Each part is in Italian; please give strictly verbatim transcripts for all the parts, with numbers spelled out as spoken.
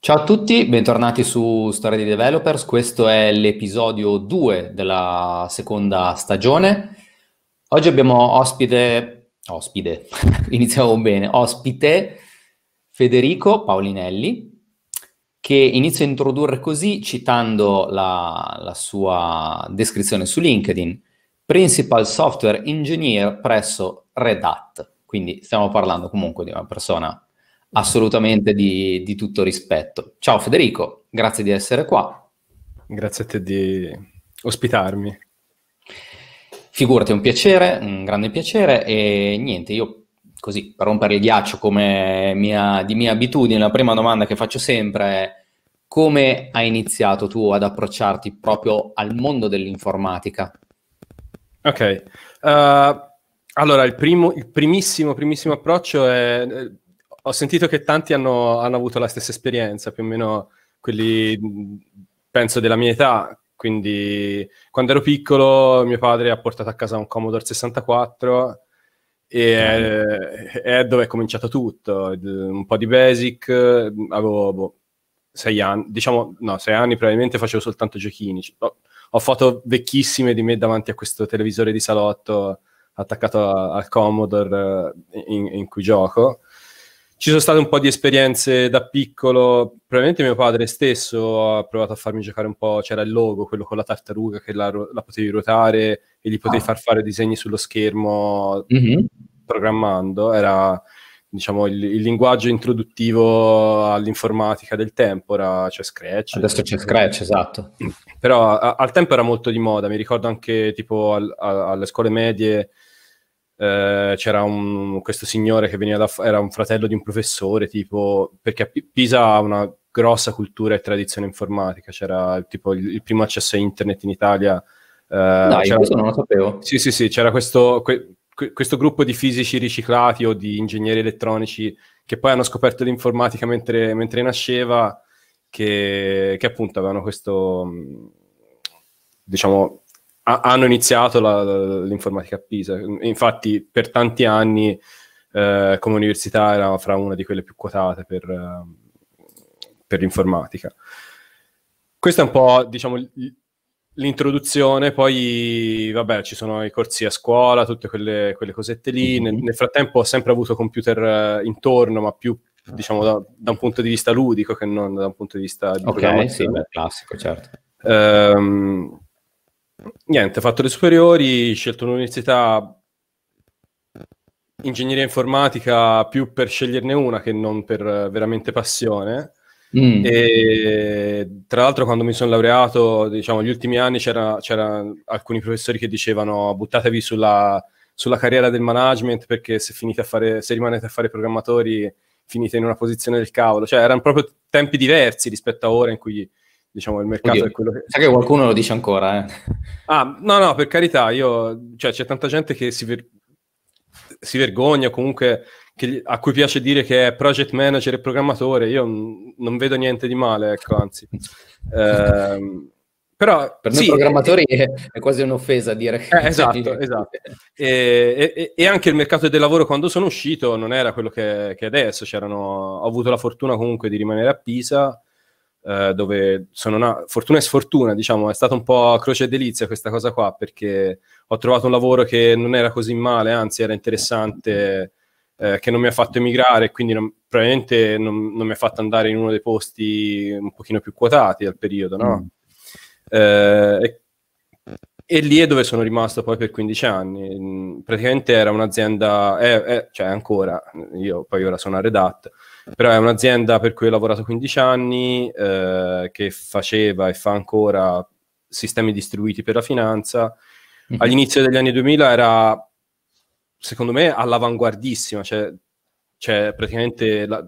Ciao a tutti, bentornati su Storia di Developers. Questo è l'episodio due della seconda stagione. Oggi abbiamo ospite, ospite, iniziamo bene, ospite Federico Paolinelli, che inizio a introdurre così citando la, la sua descrizione su LinkedIn, Principal Software Engineer presso Red Hat. Quindi stiamo parlando comunque di una persona assolutamente di, di tutto rispetto. Ciao Federico, grazie di essere qua. Grazie a te di ospitarmi. Figurati, è un piacere, un grande piacere. E niente, io così per rompere il ghiaccio, come mia, di mia abitudine, la prima domanda che faccio sempre è: come hai iniziato tu ad approcciarti proprio al mondo dell'informatica? Ok, uh, allora il, primo, il primissimo primissimo approccio è... Ho sentito che tanti hanno, hanno avuto la stessa esperienza, più o meno quelli, penso, della mia età. Quindi quando ero piccolo mio padre ha portato a casa un Commodore sessantaquattro e è, è dove è cominciato tutto, un po' di basic. Avevo boh, sei anni, diciamo, no, sei anni probabilmente facevo soltanto giochini. Ho, ho foto vecchissime di me davanti a questo televisore di salotto attaccato a, al Commodore in, in cui gioco. Ci sono state un po' di esperienze da piccolo, probabilmente mio padre stesso ha provato a farmi giocare un po', c'era il Logo, quello con la tartaruga che la, la potevi ruotare e gli potevi ah. far fare disegni sullo schermo mm-hmm. programmando, era diciamo il, il linguaggio introduttivo all'informatica del tempo, era, c'è Scratch. Adesso c'è Scratch, esatto. Però a, al tempo era molto di moda, mi ricordo anche tipo al, a, alle scuole medie, Uh, c'era un, questo signore che veniva da, era un fratello di un professore, tipo, perché a P- Pisa ha una grossa cultura e tradizione informatica, c'era tipo il, il primo accesso a internet in Italia. Uh, Dai, c'era, questo non lo sapevo. Sì, sì, sì, c'era questo, que, que, questo gruppo di fisici riciclati o di ingegneri elettronici che poi hanno scoperto l'informatica mentre, mentre nasceva, che, che appunto avevano questo, diciamo... hanno iniziato la, l'informatica a Pisa. Infatti per tanti anni eh, come università era fra una di quelle più quotate per, eh, per l'informatica. Questa è un po', diciamo, l'introduzione. Poi vabbè, ci sono i corsi a scuola, tutte quelle, quelle cosette lì. Nel, nel frattempo ho sempre avuto computer eh, intorno, ma più diciamo da, da un punto di vista ludico che non da un punto di vista di ok, sì, beh, classico, certo. ehm Niente, ho fatto le superiori, ho scelto un'università ingegneria informatica più per sceglierne una che non per veramente passione. Mm. E tra l'altro quando mi sono laureato, diciamo, gli ultimi anni c'era, c'era alcuni professori che dicevano buttatevi sulla, sulla carriera del management, perché se, finite a fare, se rimanete a fare programmatori finite in una posizione del cavolo. Cioè erano proprio tempi diversi rispetto a ora in cui... diciamo il mercato Oddio, è quello che... Sai che qualcuno lo dice ancora, eh? Ah, no, no, per carità, io... Cioè, c'è tanta gente che si, ver... si vergogna, comunque, che... a cui piace dire che è project manager e programmatore. Io n- non vedo niente di male, ecco, anzi. Eh, però... Per noi sì, programmatori è... è quasi un'offesa dire che... Eh, esatto, esatto. E, e, e anche il mercato del lavoro, quando sono uscito, non era quello che, che adesso. C'erano... Ho avuto la fortuna, comunque, di rimanere a Pisa, dove sono una fortuna e sfortuna, diciamo, è stata un po' croce e delizia questa cosa qua, perché ho trovato un lavoro che non era così male, anzi era interessante, eh, che non mi ha fatto emigrare, quindi non, probabilmente non, non mi ha fatto andare in uno dei posti un pochino più quotati al periodo, no? Mm. Eh, e, e lì è dove sono rimasto poi per quindici anni. Praticamente era un'azienda, eh, eh, cioè ancora, io poi ora sono a Red Hat, però è un'azienda per cui ho lavorato quindici anni, eh, che faceva e fa ancora sistemi distribuiti per la finanza. Mm-hmm. All'inizio degli anni duemila era, secondo me, all'avanguardissima. Cioè, cioè praticamente, la,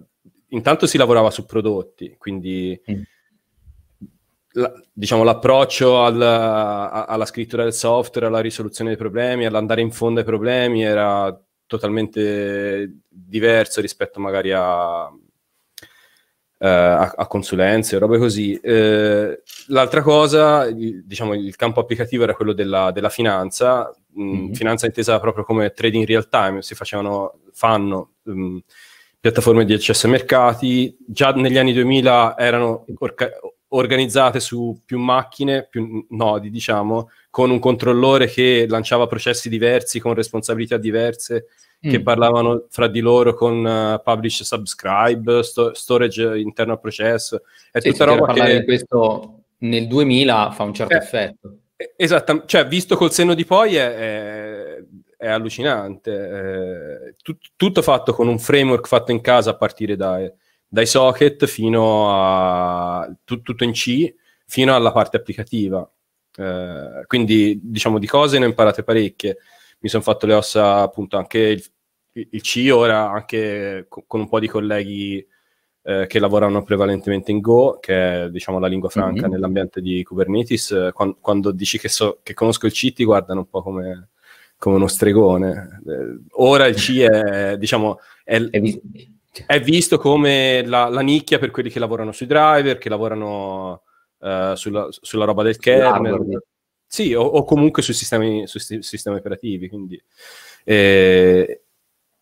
intanto si lavorava su prodotti, quindi mm. la, diciamo l'approccio al, a, alla scrittura del software, alla risoluzione dei problemi, all'andare in fondo ai problemi era... totalmente diverso rispetto magari a, eh, a, a consulenze o robe così. Eh, l'altra cosa, il, diciamo, il campo applicativo era quello della, della finanza, mh, mm-hmm. finanza intesa proprio come trading real time, si facevano, fanno mh, piattaforme di accesso ai mercati. Già negli anni duemila erano orca- organizzate su più macchine, più nodi, diciamo, con un controllore che lanciava processi diversi, con responsabilità diverse, mm. che parlavano fra di loro con uh, publish, subscribe, sto- storage interno al processo. È sì, tutta roba che... di questo nel duemila fa un certo eh, effetto. Esatto, cioè visto col senno di poi è... è... è allucinante, eh, tut- tutto fatto con un framework fatto in casa a partire dai, dai socket fino a tut- tutto in C fino alla parte applicativa, eh, quindi diciamo di cose ne ho imparate parecchie, mi sono fatto le ossa appunto anche il, il C ora, anche co- con un po' di colleghi eh, che lavorano prevalentemente in Go, che è diciamo la lingua franca mm-hmm. nell'ambiente di Kubernetes. Quando, quando dici che, so- che conosco il C ti guardano un po' come... come uno stregone. Ora il C è, diciamo, è, è visto come la, la nicchia per quelli che lavorano sui driver, che lavorano uh, sulla, sulla roba del kernel, sì, o, o comunque sui sistemi, sui sistemi operativi. Quindi. Eh,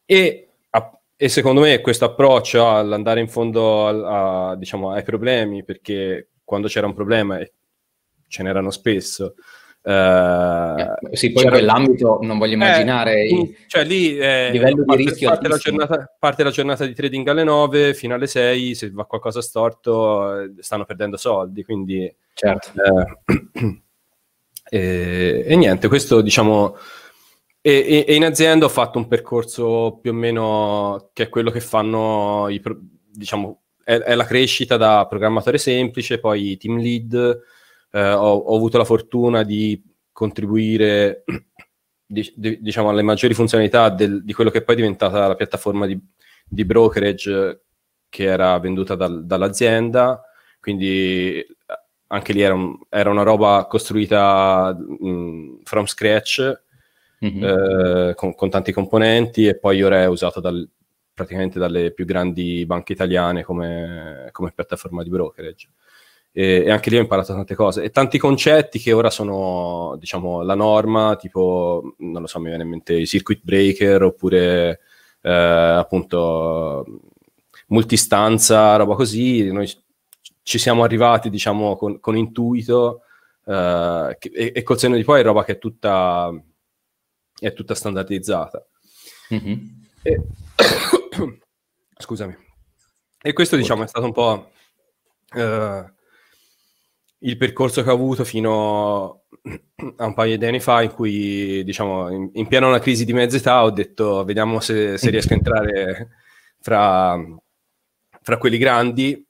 e, a, e secondo me questo approccio all'andare in fondo a, a, diciamo, ai problemi, perché quando c'era un problema, e ce n'erano spesso, Uh, sì, poi in quell'ambito non voglio immaginare eh, i, cioè lì eh, livello parte, di rischio parte la, giornata, parte la giornata di trading alle nove fino alle sei, se va qualcosa storto stanno perdendo soldi, quindi certo eh, e, e niente, questo diciamo e, e in azienda ho fatto un percorso più o meno che è quello che fanno i, diciamo è, è la crescita da programmatore semplice, poi team lead. Uh, ho, ho avuto la fortuna di contribuire di, di, diciamo alle maggiori funzionalità del, di quello che poi è diventata la piattaforma di, di brokerage che era venduta dal, dall'azienda, quindi anche lì era, un, era una roba costruita mh, from scratch mm-hmm. uh, con, con tanti componenti, e poi ora è usato dal, praticamente dalle più grandi banche italiane come, come piattaforma di brokerage. E anche lì ho imparato tante cose e tanti concetti che ora sono, diciamo, la norma, tipo, non lo so, mi viene in mente i circuit breaker, oppure eh, appunto multistanza, roba così. Noi ci siamo arrivati, diciamo, con, con intuito eh, che, e, e col senno di poi è roba che è tutta è tutta standardizzata. Mm-hmm. E... Scusami. E questo, diciamo, è stato un po' eh, il percorso che ho avuto fino a un paio di anni fa, in cui, diciamo, in, in piena una crisi di mezza età, ho detto vediamo se, se riesco a entrare fra, fra quelli grandi,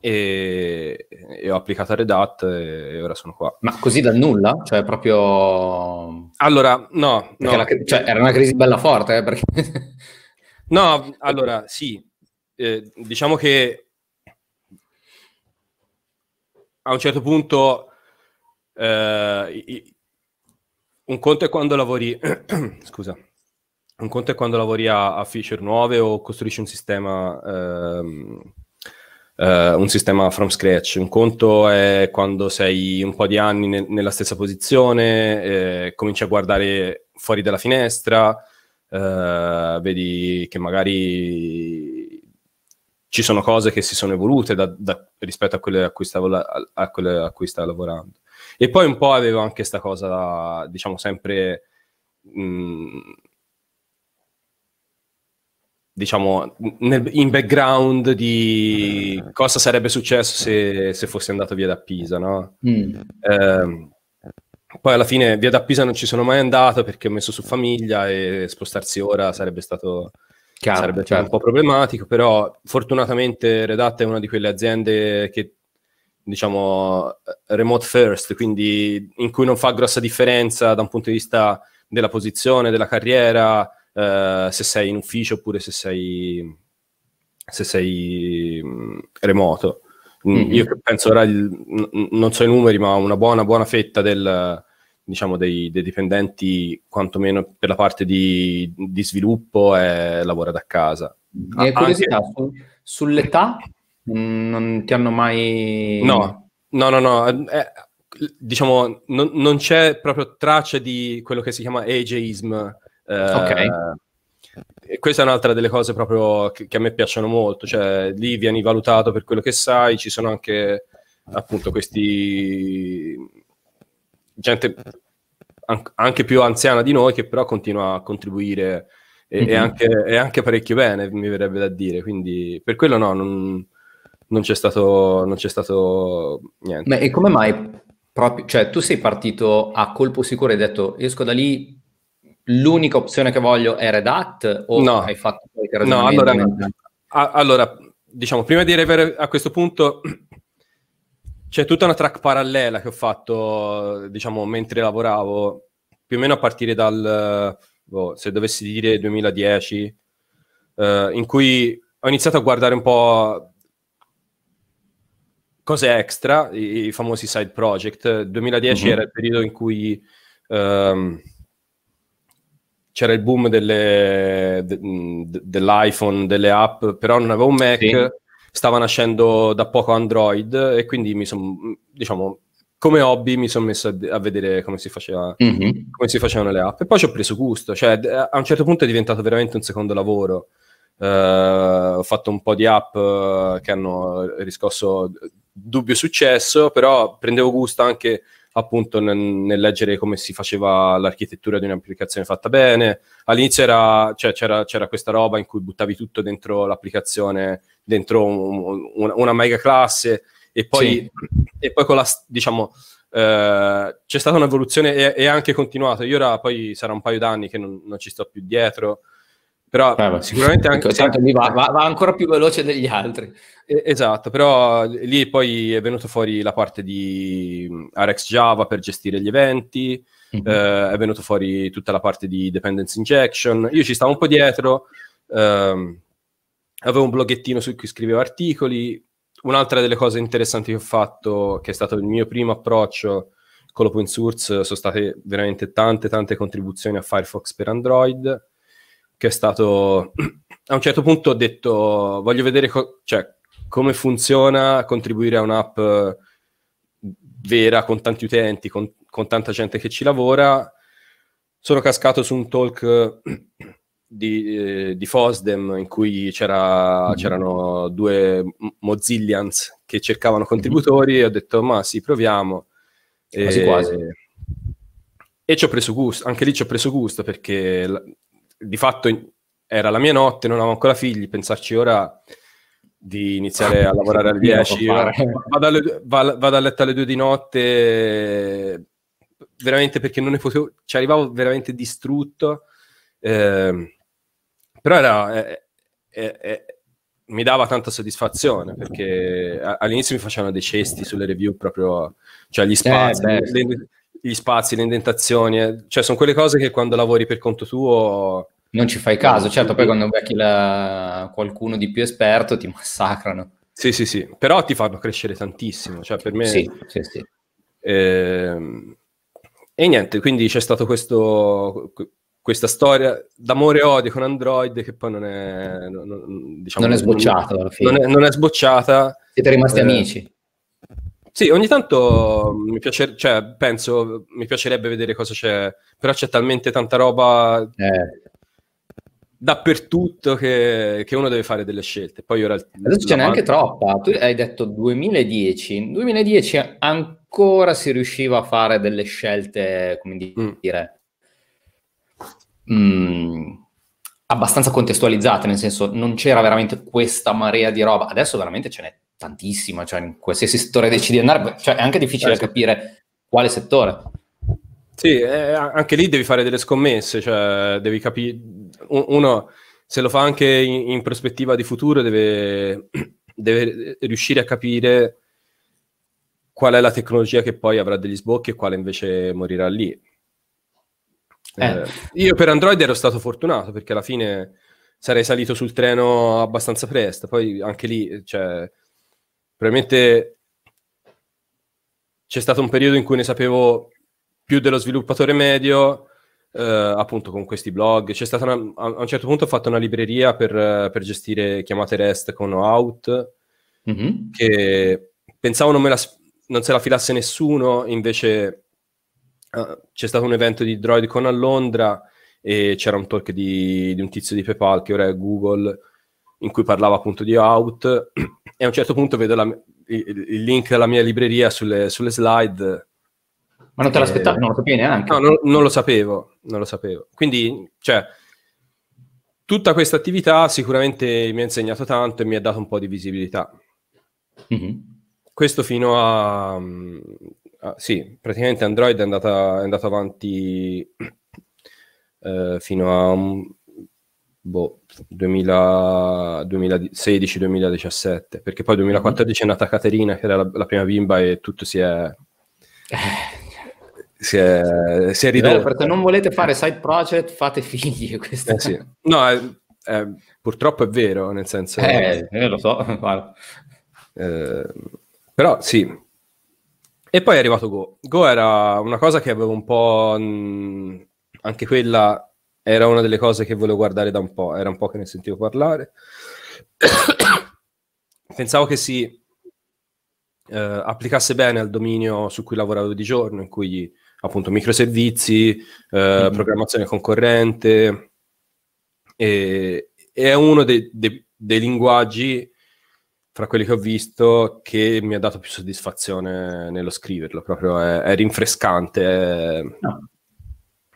e, e ho applicato a Red Hat e ora sono qua. Ma così dal nulla? Cioè proprio... Allora, no. no. La, cioè, era una crisi bella forte, eh, perché... No, allora, sì. Eh, diciamo che a un certo punto eh, un conto è quando lavori scusa un conto è quando lavori a, a feature nuove o costruisci un sistema ehm, eh, un sistema from scratch, un conto è quando sei un po' di anni ne- nella stessa posizione, eh, cominci a guardare fuori dalla finestra, eh, vedi che magari ci sono cose che si sono evolute da, da, rispetto a quelle a cui, stavo, a, a quelle a cui stavo lavorando. E poi un po' avevo anche sta cosa, diciamo, sempre, mh, diciamo, nel, in background di cosa sarebbe successo se, se fossi andato via da Pisa, no? Mm. Eh, poi alla fine via da Pisa non ci sono mai andato perché ho messo su famiglia e spostarsi ora sarebbe stato... Chiaro, sarebbe certo. un po' problematico, però fortunatamente Red Hat è una di quelle aziende che, diciamo, remote first, quindi in cui non fa grossa differenza da un punto di vista della posizione, della carriera, eh, se sei in ufficio oppure se sei, se sei remoto. Mm-hmm. Io penso ora, il, non so i numeri, ma una buona buona fetta del... diciamo dei, dei dipendenti, quantomeno per la parte di, di sviluppo, è, lavora da casa. E curiosità, anche... su, sull'età non ti hanno mai... No, no, no, no. Eh, diciamo, non, non c'è proprio traccia di quello che si chiama ageism. Eh, ok. E questa è un'altra delle cose proprio che, che a me piacciono molto, cioè lì vieni valutato per quello che sai, ci sono anche appunto questi gente an- anche più anziana di noi che però continua a contribuire e, mm-hmm. e, anche, e anche parecchio bene, mi verrebbe da dire, quindi per quello no, non, non c'è stato non c'è stato niente. Ma e come mai proprio, cioè tu sei partito a colpo sicuro e hai detto esco da lì, l'unica opzione che voglio è Red Hat, o no, hai fatto qualche ragionamento? No, allora, a, allora, diciamo, prima di arrivare a questo punto, c'è tutta una track parallela che ho fatto, diciamo, mentre lavoravo, più o meno a partire dal, boh, se dovessi dire, duemiladieci, eh, in cui ho iniziato a guardare un po' cose extra, i, i famosi side project. duemiladieci mm-hmm. era il periodo in cui... Ehm, c'era il boom delle, de, de, dell'iPhone, delle app, però non avevo un Mac, sì. Stava nascendo da poco Android e quindi mi sono, diciamo, come hobby mi sono messo a, a vedere come si faceva, mm-hmm. come si facevano le app. E poi ci ho preso gusto, cioè a un certo punto è diventato veramente un secondo lavoro. Uh, ho fatto un po' di app che hanno riscosso dubbio successo, però prendevo gusto anche... appunto nel, nel leggere come si faceva l'architettura di un'applicazione fatta bene. All'inizio era, cioè, c'era, c'era questa roba in cui buttavi tutto dentro l'applicazione, dentro un, un, una mega classe, e poi, sì. e poi con la, diciamo, eh, c'è stata un'evoluzione e, e anche continuata. Io ora poi sarà un paio d'anni che non, non ci sto più dietro, però ah, sicuramente anche tanto lì va, va, va ancora più veloce degli altri. Esatto, però lì poi è venuto fuori la parte di RxJava per gestire gli eventi, mm-hmm. eh, è venuto fuori tutta la parte di dependency injection. Io ci stavo un po' dietro, ehm, avevo un bloggettino su cui scrivevo articoli. Un'altra delle cose interessanti che ho fatto, che è stato il mio primo approccio con l'open source, sono state veramente tante tante contribuzioni a Firefox per Android, che è stato, a un certo punto ho detto voglio vedere co- cioè, come funziona contribuire a un'app vera, con tanti utenti, con, con tanta gente che ci lavora. Sono cascato su un talk di, eh, di Fosdem in cui c'era, mm-hmm. c'erano due Mozillians che cercavano contributori, mm-hmm. e ho detto ma sì, proviamo. Quasi e, quasi. E ci ho preso gusto, anche lì ci ho preso gusto perché... La, di fatto era la mia notte, non avevo ancora figli, pensarci ora di iniziare a lavorare alle dieci, vado, alle, vado a letto alle due di notte, veramente perché non ne potevo, ci arrivavo veramente distrutto, eh, però era, eh, eh, eh, mi dava tanta soddisfazione, perché all'inizio mi facevano dei cesti sulle review proprio, cioè gli spazi... Eh, gli spazi, le indentazioni, cioè sono quelle cose che quando lavori per conto tuo non ci fai caso, certo, poi quando becchi la... qualcuno di più esperto ti massacrano. Sì, sì, sì, però ti fanno crescere tantissimo, cioè per me... Sì, sì, sì. Eh... E niente, quindi c'è stato questo... questa storia d'amore e odio con Android che poi non è... Non, diciamo, non è sbocciata alla fine. Non è, non è sbocciata. Siete rimasti eh... amici. Sì, ogni tanto mi piace, cioè, penso, mi piacerebbe vedere cosa c'è, però c'è talmente tanta roba eh. dappertutto che, che uno deve fare delle scelte. Poi ora adesso ce n'è anche troppa. Tu hai detto duemiladieci. In duemiladieci ancora si riusciva a fare delle scelte, come dire, mm. Mm, abbastanza contestualizzate, nel senso non c'era veramente questa marea di roba. Adesso veramente ce n'è tantissima, cioè in qualsiasi settore decidi di andare, cioè è anche difficile eh, capire quale settore. Sì, eh, anche lì devi fare delle scommesse, cioè devi capire, uno se lo fa anche in, in prospettiva di futuro deve, deve riuscire a capire qual è la tecnologia che poi avrà degli sbocchi e quale invece morirà lì. Eh. Eh, io per Android ero stato fortunato perché alla fine sarei salito sul treno abbastanza presto, poi anche lì, cioè probabilmente c'è stato un periodo in cui ne sapevo più dello sviluppatore medio, eh, appunto con questi blog. C'è stata una, a un certo punto ho fatto una libreria per, per gestire chiamate REST con OAuth, mm-hmm. che pensavo non, me la, non se la filasse nessuno, invece eh, c'è stato un evento di DroidCon a Londra e c'era un talk di, di un tizio di PayPal che ora è Google, in cui parlava appunto di OAuth, e a un certo punto vedo la, il, il link della mia libreria sulle, sulle slide. Ma non te l'aspettavi, eh, non lo sapevi neanche? No, non, non lo sapevo, non lo sapevo. Quindi, cioè, tutta questa attività sicuramente mi ha insegnato tanto e mi ha dato un po' di visibilità. Mm-hmm. Questo fino a, a... Sì, praticamente Android è andata è andato avanti eh, fino a boh, duemilasedici duemiladiciassette, perché poi duemilaquattordici è nata Caterina, che era la, la prima bimba, e tutto si è... si è, si è ridotto. Perché non volete fare side project, fate figli. Eh sì. No, è, è, purtroppo è vero, nel senso... Eh, eh lo so, vale. Eh, però sì. E poi è arrivato Go. Go era una cosa che avevo un po'... Mh, anche quella era una delle cose che volevo guardare da un po'. Era un po' che ne sentivo parlare. Pensavo che si eh, applicasse bene al dominio su cui lavoravo di giorno, in cui... appunto microservizi, eh, mm. programmazione concorrente, e, e è uno dei, dei, dei linguaggi, fra quelli che ho visto, che mi ha dato più soddisfazione nello scriverlo, proprio è, è rinfrescante, è, no.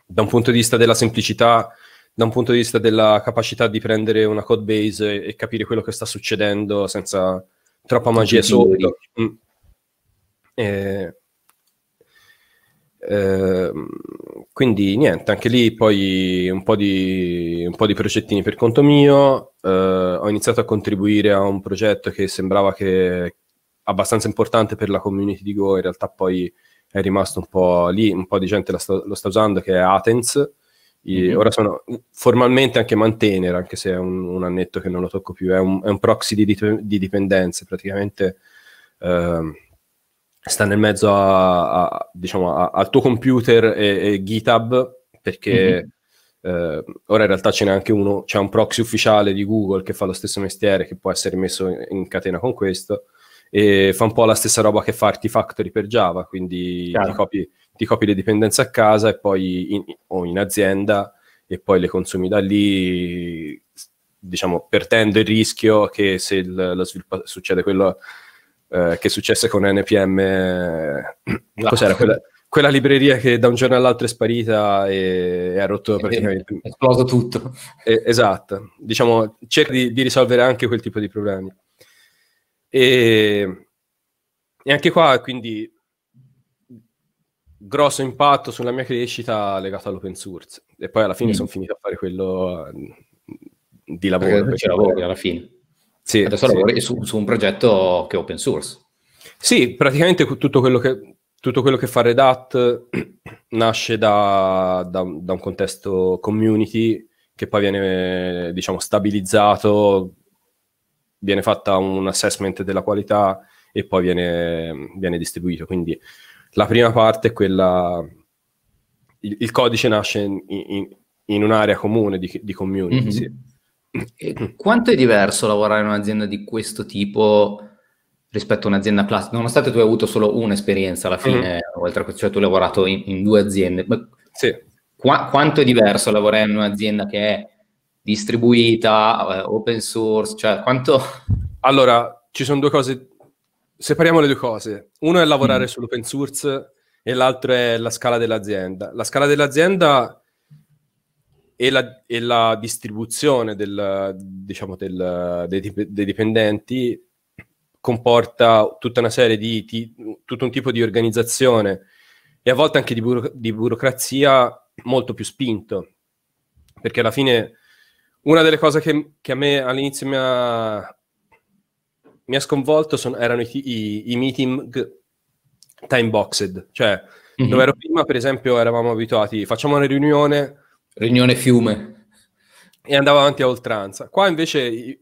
da un punto di vista della semplicità, da un punto di vista della capacità di prendere una code base e, e capire quello che sta succedendo senza troppa magia sotto. Mm. E... Uh, quindi niente, anche lì poi un po' di, un po' di progettini per conto mio. Uh, ho iniziato a contribuire a un progetto che sembrava che abbastanza importante per la community di Go, in realtà poi è rimasto un po' lì, un po' di gente la sta, lo sta usando, che è Athens. Mm-hmm. Ora sono formalmente anche maintainer, anche se è un, un annetto che non lo tocco più, è un, è un proxy di, di dipendenze praticamente. Uh, sta nel mezzo a, a, diciamo, a, al tuo computer e, e GitHub, perché mm-hmm. eh, ora in realtà ce n'è anche uno, c'è un proxy ufficiale di Google che fa lo stesso mestiere, che può essere messo in catena con questo, e fa un po' la stessa roba che fa Artifactory per Java, quindi ti copi, ti copi le dipendenze a casa e poi in, o in azienda, e poi le consumi da lì, diciamo, pertendo il rischio che se il, lo sviluppo, succede quello... Eh, che successe con N P M, eh, no. cos'era quella, quella libreria che da un giorno all'altro è sparita e, e ha rotto praticamente... È esploso tutto. Eh, esatto. Diciamo, cerca di, di risolvere anche quel tipo di problemi. E, e anche qua, quindi, grosso impatto sulla mia crescita legato all'open source. E poi alla fine mm. sono finito a fare quello di lavoro. Perché c'è lavoro alla fine. Sì, adesso sì. lavori su, su un progetto che è open source. Sì, praticamente tutto quello che, tutto quello che fa Red Hat nasce da, da, da un contesto community che poi viene, diciamo, stabilizzato, viene fatta un assessment della qualità e poi viene, viene distribuito. Quindi la prima parte è quella... Il, il codice nasce in, in, in un'area comune di, di community, mm-hmm. sì. E quanto è diverso lavorare in un'azienda di questo tipo rispetto a un'azienda classica? Nonostante tu hai avuto solo un'esperienza alla fine, mm. oltre a, cioè tu hai lavorato in, in due aziende, ma sì. qua, quanto è diverso lavorare in un'azienda che è distribuita, eh, open source, cioè quanto... Allora, ci sono due cose, separiamo le due cose. Uno è lavorare mm. sull'open source e l'altro è la scala dell'azienda. La scala dell'azienda... E la, e la distribuzione del, diciamo, del, dei, dei dipendenti comporta tutta una serie di, di tutto un tipo di organizzazione e a volte anche di, buro, di burocrazia molto più spinto, perché alla fine una delle cose che, che a me all'inizio mi ha, mi ha sconvolto sono, erano i, i, i meeting time boxed, cioè mm-hmm. dove ero prima, per esempio, eravamo abituati, facciamo una riunione Riunione fiume. E andava avanti a oltranza. Qua invece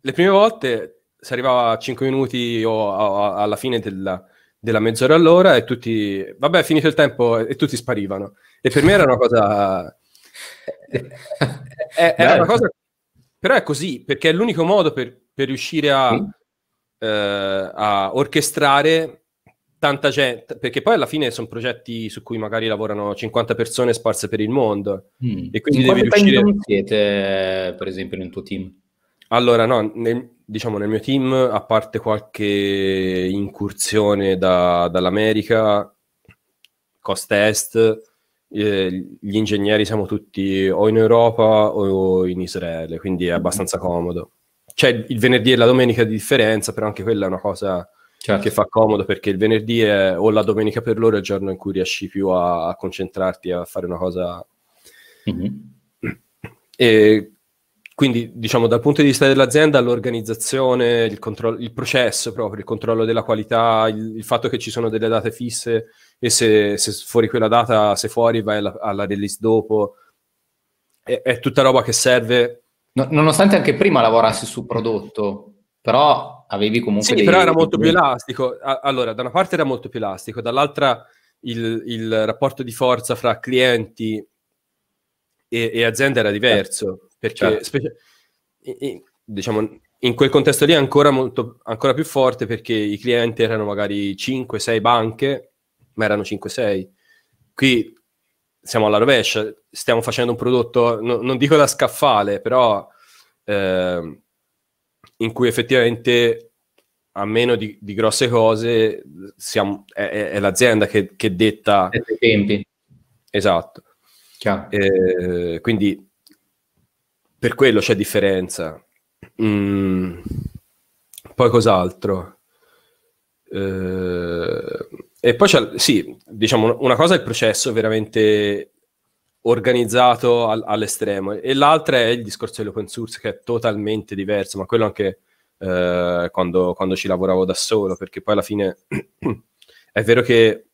le prime volte si arrivava a cinque minuti o a, a, alla fine della, della mezz'ora all'ora e tutti, vabbè, finito il tempo, e, e tutti sparivano. E per me era una cosa... è, era una cosa... Però è così, perché è l'unico modo per, per riuscire a, mm. eh, a orchestrare tanta gente, perché poi alla fine sono progetti su cui magari lavorano cinquanta persone sparse per il mondo. Mm. E quindi devi riuscire... In quanti siete, per esempio, nel tuo team? Allora, no, nel, diciamo nel mio team, a parte qualche incursione da, dall'America, cost est, eh, gli ingegneri siamo tutti o in Europa o in Israele, quindi è abbastanza comodo. C'è il venerdì e la domenica di differenza, però anche quella è una cosa... Certo. Che fa comodo, perché il venerdì è, o la domenica per loro è il giorno in cui riesci più a, a concentrarti, a fare una cosa. Mm-hmm. E quindi, diciamo, dal punto di vista dell'azienda, l'organizzazione, il, controllo, il processo proprio, il controllo della qualità, il, il fatto che ci sono delle date fisse e se, se fuori quella data, se fuori vai alla, alla release dopo, è, è tutta roba che serve. No, nonostante anche prima lavorassi su prodotto, però... Avevi comunque sì, dei... però era molto più elastico. Allora, da una parte era molto più elastico, dall'altra il, il rapporto di forza fra clienti e, e azienda era diverso, certo. Perché certo. Specie, diciamo, in quel contesto lì è ancora, molto, ancora più forte, perché i clienti erano magari cinque sei banche, ma erano cinque sei. Qui siamo alla rovescia, stiamo facendo un prodotto, no, non dico da scaffale, però... Eh, in cui effettivamente, a meno di, di grosse cose, siamo, è, è l'azienda che, che detta... I tempi. Esatto. Eh, quindi, per quello c'è differenza. Mm. Poi cos'altro? Eh, e poi c'è, sì, diciamo, una cosa è il processo veramente organizzato al, all'estremo, e l'altra è il discorso dell'open source, che è totalmente diverso, ma quello anche eh, quando, quando ci lavoravo da solo, perché poi alla fine è vero che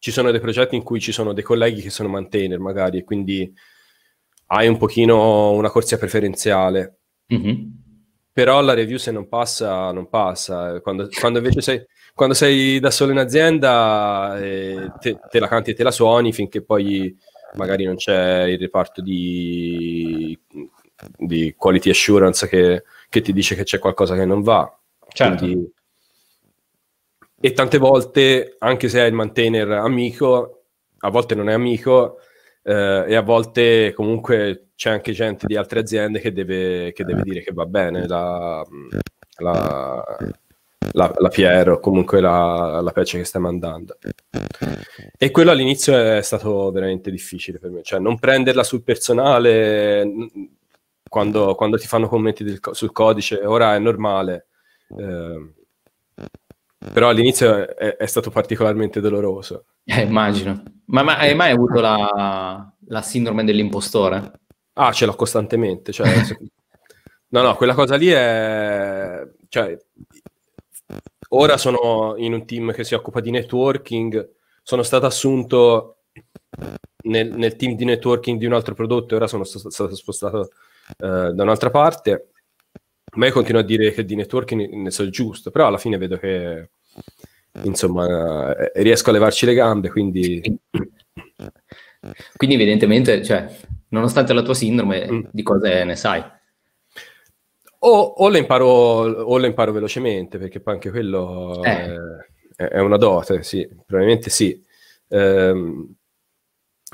ci sono dei progetti in cui ci sono dei colleghi che sono maintainer magari, e quindi hai un pochino una corsia preferenziale. Mm-hmm. Però la review, se non passa, non passa. Quando, quando invece sei... Quando sei da solo in azienda, eh, te, te la canti e te la suoni finché poi magari non c'è il reparto di, di quality assurance che, che ti dice che c'è qualcosa che non va. Certo. Quindi, e tante volte, anche se hai il maintainer amico, a volte non è amico, eh, e a volte comunque c'è anche gente di altre aziende che deve, che deve dire che va bene la... la La, la P R o comunque la, la patch che stai mandando. E quello all'inizio è stato veramente difficile per me, cioè non prenderla sul personale quando, quando ti fanno commenti del, sul codice, ora è normale, eh, però all'inizio è, è stato particolarmente doloroso. Eh, immagino. Ma, ma hai mai avuto la, la sindrome dell'impostore? Ah, ce l'ho costantemente, cioè, no no, quella cosa lì è... Cioè, ora sono in un team che si occupa di networking, sono stato assunto nel, nel team di networking di un altro prodotto e ora sono st- stato spostato eh, da un'altra parte, ma io continuo a dire che di networking ne so il giusto, però alla fine vedo che, insomma, eh, riesco a levarci le gambe, quindi... Quindi evidentemente, cioè, nonostante la tua sindrome, mm. di cose ne sai. O, o, le imparo, o le imparo velocemente, perché poi anche quello eh. è, è una dote, sì, probabilmente sì. Ehm,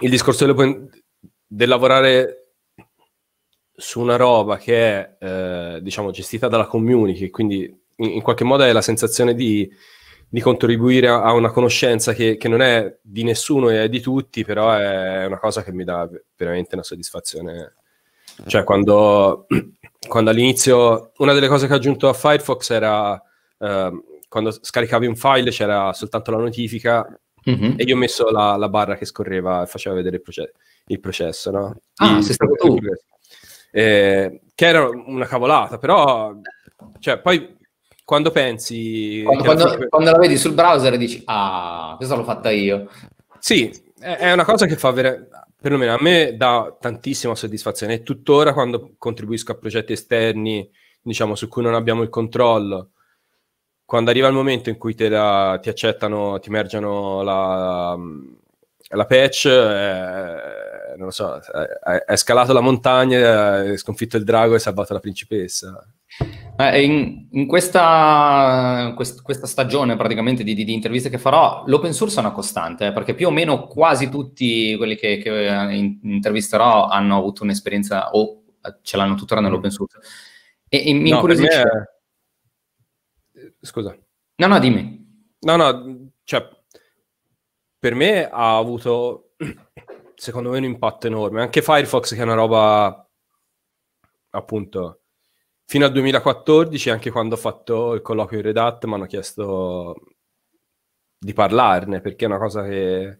il discorso dell'open, del lavorare su una roba che è, eh, diciamo, gestita dalla community, quindi in, in qualche modo è la sensazione di, di contribuire a, a una conoscenza che, che non è di nessuno e è di tutti, però è una cosa che mi dà veramente una soddisfazione. Cioè, quando... quando all'inizio, una delle cose che ho aggiunto a Firefox era eh, quando scaricavi un file c'era soltanto la notifica, mm-hmm. e io ho messo la, la barra che scorreva e faceva vedere il, proce- il processo, no? Ah, il, sei stato tu. Eh, che era una cavolata, però, cioè, poi quando pensi... Quando, quando, la... quando la vedi sul browser dici, ah, questa l'ho fatta io. Sì, è, è una cosa che fa veramente... Perlomeno a me dà tantissima soddisfazione, e tuttora quando contribuisco a progetti esterni, diciamo, su cui non abbiamo il controllo, quando arriva il momento in cui te la, ti accettano, ti mergiano la, la patch, eh, non lo so, hai scalato la montagna, hai sconfitto il drago e salvato la principessa. Eh, in, in questa, quest, questa stagione praticamente di, di, di interviste che farò, l'open source è una costante, eh, perché più o meno quasi tutti quelli che, che in, intervisterò hanno avuto un'esperienza o ce l'hanno tuttora nell'open source. E, e mi no, incuriosisce... Me... Scusa. No, no, dimmi. No, no, cioè, per me ha avuto, secondo me, un impatto enorme. Anche Firefox, che è una roba, appunto... Fino al duemilaquattordici, anche quando ho fatto il colloquio in Red Hat, mi hanno chiesto di parlarne, perché è una cosa che,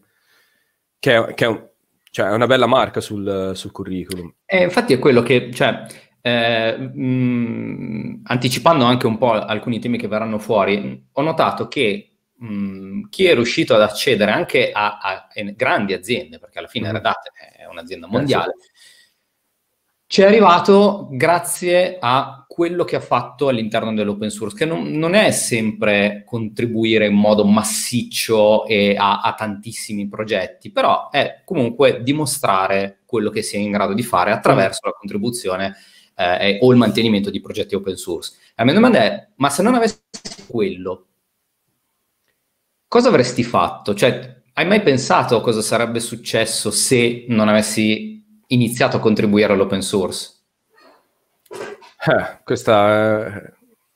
che, è, che è, un, cioè, è una bella marca sul, sul curriculum. E infatti è quello che, cioè, eh, mh, anticipando anche un po' alcuni temi che verranno fuori, ho notato che mh, chi è riuscito ad accedere anche a, a, a grandi aziende, perché alla fine mm. Red Hat è un'azienda mondiale, grazie. Ci è arrivato grazie a quello che ha fatto all'interno dell'open source, che non, non è sempre contribuire in modo massiccio e a, a tantissimi progetti, però è comunque dimostrare quello che si è in grado di fare attraverso la contribuzione eh, o il mantenimento di progetti open source. La mia domanda è, ma se non avessi quello, cosa avresti fatto? Cioè, hai mai pensato a cosa sarebbe successo se non avessi iniziato a contribuire all'open source? Eh, questa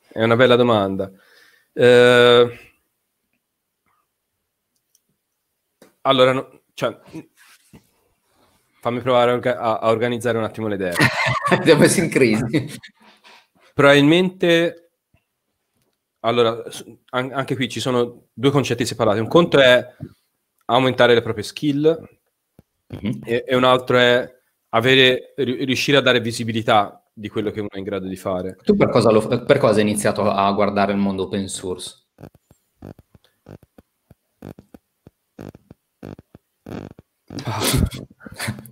è una bella domanda. Eh, allora, no, cioè, fammi provare orga- a, a organizzare un attimo le idee. Abbiamo messo in crisi. Probabilmente, allora, an- anche qui ci sono due concetti separati. Un conto è aumentare le proprie skill, mm-hmm. e, e un altro è avere, riuscire a dare visibilità di quello che uno è in grado di fare. Tu per cosa, lo, per cosa hai iniziato a guardare il mondo open source?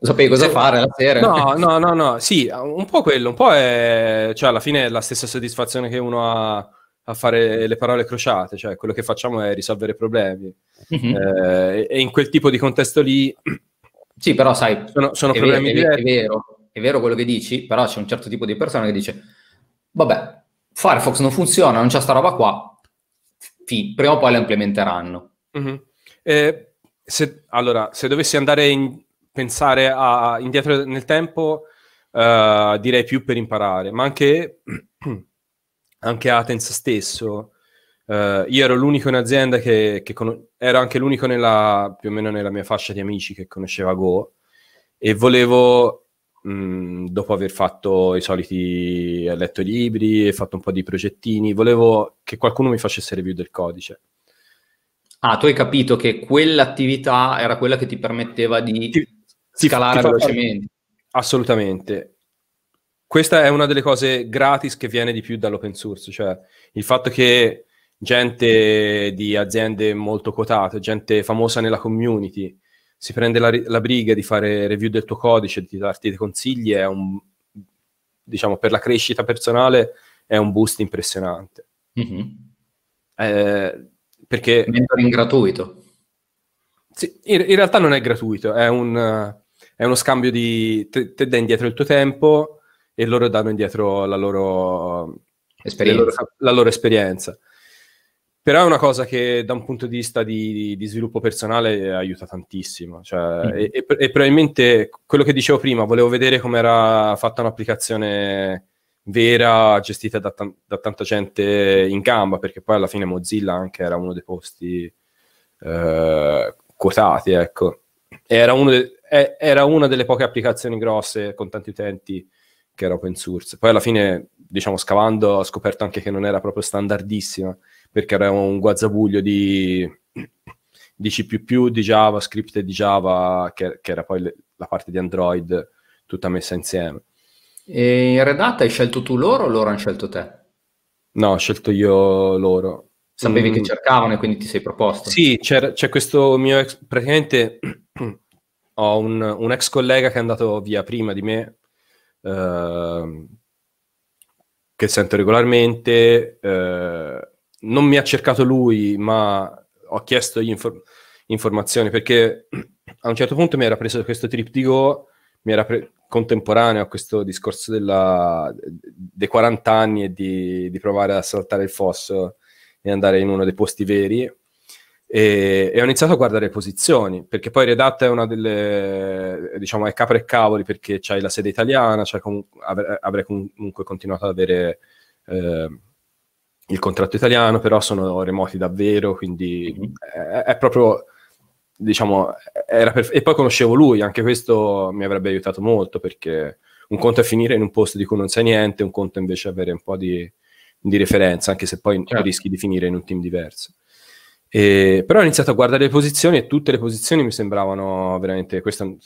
Sapevi cosa fare la sera? No, no, no, no, sì, un po' quello, un po' è, cioè alla fine è la stessa soddisfazione che uno ha a fare le parole crociate, cioè quello che facciamo è risolvere problemi. Mm-hmm. eh, e in quel tipo di contesto lì... Sì, però sai, sono, sono è, problemi è, è, è, vero, è vero quello che dici, però c'è un certo tipo di persona che dice vabbè, Firefox non funziona, non c'è sta roba qua, sì, prima o poi la implementeranno. Mm-hmm. Eh, se, allora, se dovessi andare in pensare a, indietro nel tempo, eh, direi più per imparare, ma anche, anche Athens stesso. Uh, io ero l'unico in azienda che, che con... ero anche l'unico nella, più o meno nella mia fascia di amici che conosceva Go, e volevo, mh, dopo aver fatto i soliti, ho letto i libri e fatto un po' di progettini, volevo che qualcuno mi facesse review del codice. Ah, tu hai capito che quell'attività era quella che ti permetteva di ti, scalare ti fa... velocemente. Assolutamente. Questa è una delle cose gratis che viene di più dall'open source, cioè il fatto che gente di aziende molto quotate, gente famosa nella community, si prende la, la briga di fare review del tuo codice, di darti dei consigli, è un, diciamo, per la crescita personale è un boost impressionante. Mm-hmm. Eh, perché... Mentoring gratuito. Sì, in, in realtà non è gratuito, è, un, è uno scambio di... te, te dai indietro il tuo tempo e loro danno indietro la loro esperienza. La loro, la loro esperienza. Però è una cosa che da un punto di vista di, di sviluppo personale aiuta tantissimo. Cioè, mm-hmm. e, e, e probabilmente quello che dicevo prima, volevo vedere come era fatta un'applicazione vera, gestita da, t- da tanta gente in gamba, perché poi alla fine Mozilla anche era uno dei posti eh, quotati, ecco. E era, uno de- e- era una delle poche applicazioni grosse con tanti utenti che era open source. Poi alla fine, diciamo, scavando, ho scoperto anche che non era proprio standardissima, perché era un guazzabuglio di, di C più più, di JavaScript e di Java, che, che era poi le, la parte di Android tutta messa insieme. E in Red Hat hai scelto tu loro o loro hanno scelto te? No, ho scelto io loro. Sapevi mm. che cercavano e quindi ti sei proposto? Sì, c'è, c'è questo mio... Ex, praticamente ho un, un ex collega che è andato via prima di me, eh, che sento regolarmente... Eh, non mi ha cercato lui, ma ho chiesto gli infor- informazioni, perché a un certo punto mi era preso questo trip di Go, mi era pre- contemporaneo a questo discorso della, dei quaranta anni e di, di provare a saltare il fosso e andare in uno dei posti veri, e, e ho iniziato a guardare posizioni, perché poi Red Hat è una delle, diciamo, è capra e cavoli, perché c'hai la sede italiana, c'hai com- av- avrei comunque continuato ad avere eh, il contratto italiano, però sono remoti davvero, quindi mm-hmm. è, è proprio... diciamo era per... e poi conoscevo lui, anche questo mi avrebbe aiutato molto, perché un conto è finire in un posto di cui non sai niente, un conto invece è avere un po' di, di referenza, anche se poi certo. rischi di finire in un team diverso. E... però ho iniziato a guardare le posizioni e tutte le posizioni mi sembravano veramente questo,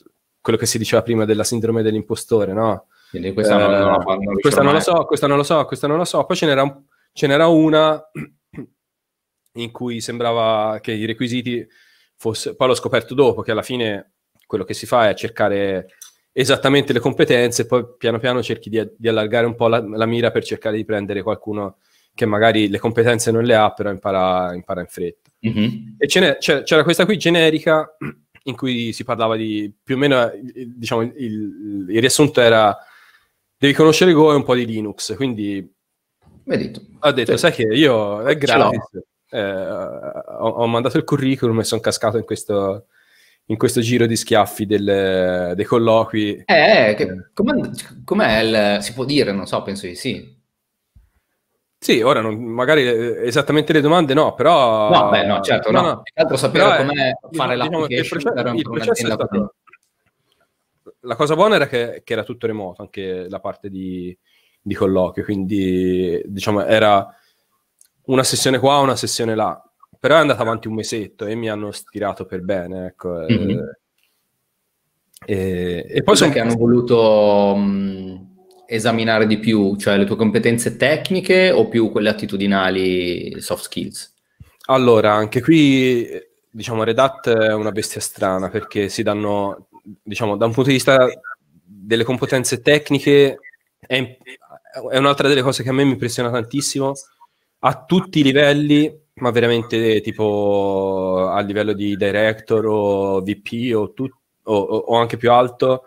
quello che si diceva prima della sindrome dell'impostore, no? Quindi questa, eh, non, no, non questa non lo so, questa non lo so, questa non lo so. Poi ce n'era, un... ce n'era una in cui sembrava che i requisiti fosse, poi l'ho scoperto dopo che alla fine quello che si fa è cercare esattamente le competenze e poi piano piano cerchi di, di allargare un po' la, la mira per cercare di prendere qualcuno che magari le competenze non le ha, però impara, impara in fretta. Mm-hmm. E ce n'è, c'era questa qui generica in cui si parlava di più o meno, diciamo, il, il riassunto era: devi conoscere Go e un po' di Linux. Quindi ho detto, sì. sai che io è gratis. Eh, ho, ho mandato il curriculum e sono cascato in questo, in questo giro di schiaffi del, dei colloqui. Eh, che, com'è, com'è il, si può dire, non so, penso di sì. Sì, ora non, magari esattamente le domande no, però... No, beh, no, certo, no. no. no. Altro sapere com'è fare l'application. Diciamo, il processo è stato... La cosa buona era che, che era tutto remoto, anche la parte di, di colloquio, quindi diciamo era... una sessione qua, una sessione là, però è andata avanti un mesetto e mi hanno stirato per bene, ecco. Mm-hmm. E, e poi sono... che hanno voluto mh, esaminare di più, cioè le tue competenze tecniche o più quelle attitudinali, soft skills? Allora, anche qui, diciamo, Red Hat è una bestia strana, perché si danno, diciamo, da un punto di vista delle competenze tecniche, è, è un'altra delle cose che a me mi impressiona tantissimo, a tutti i livelli, ma veramente tipo a livello di director o V P o, tu, o, o anche più alto,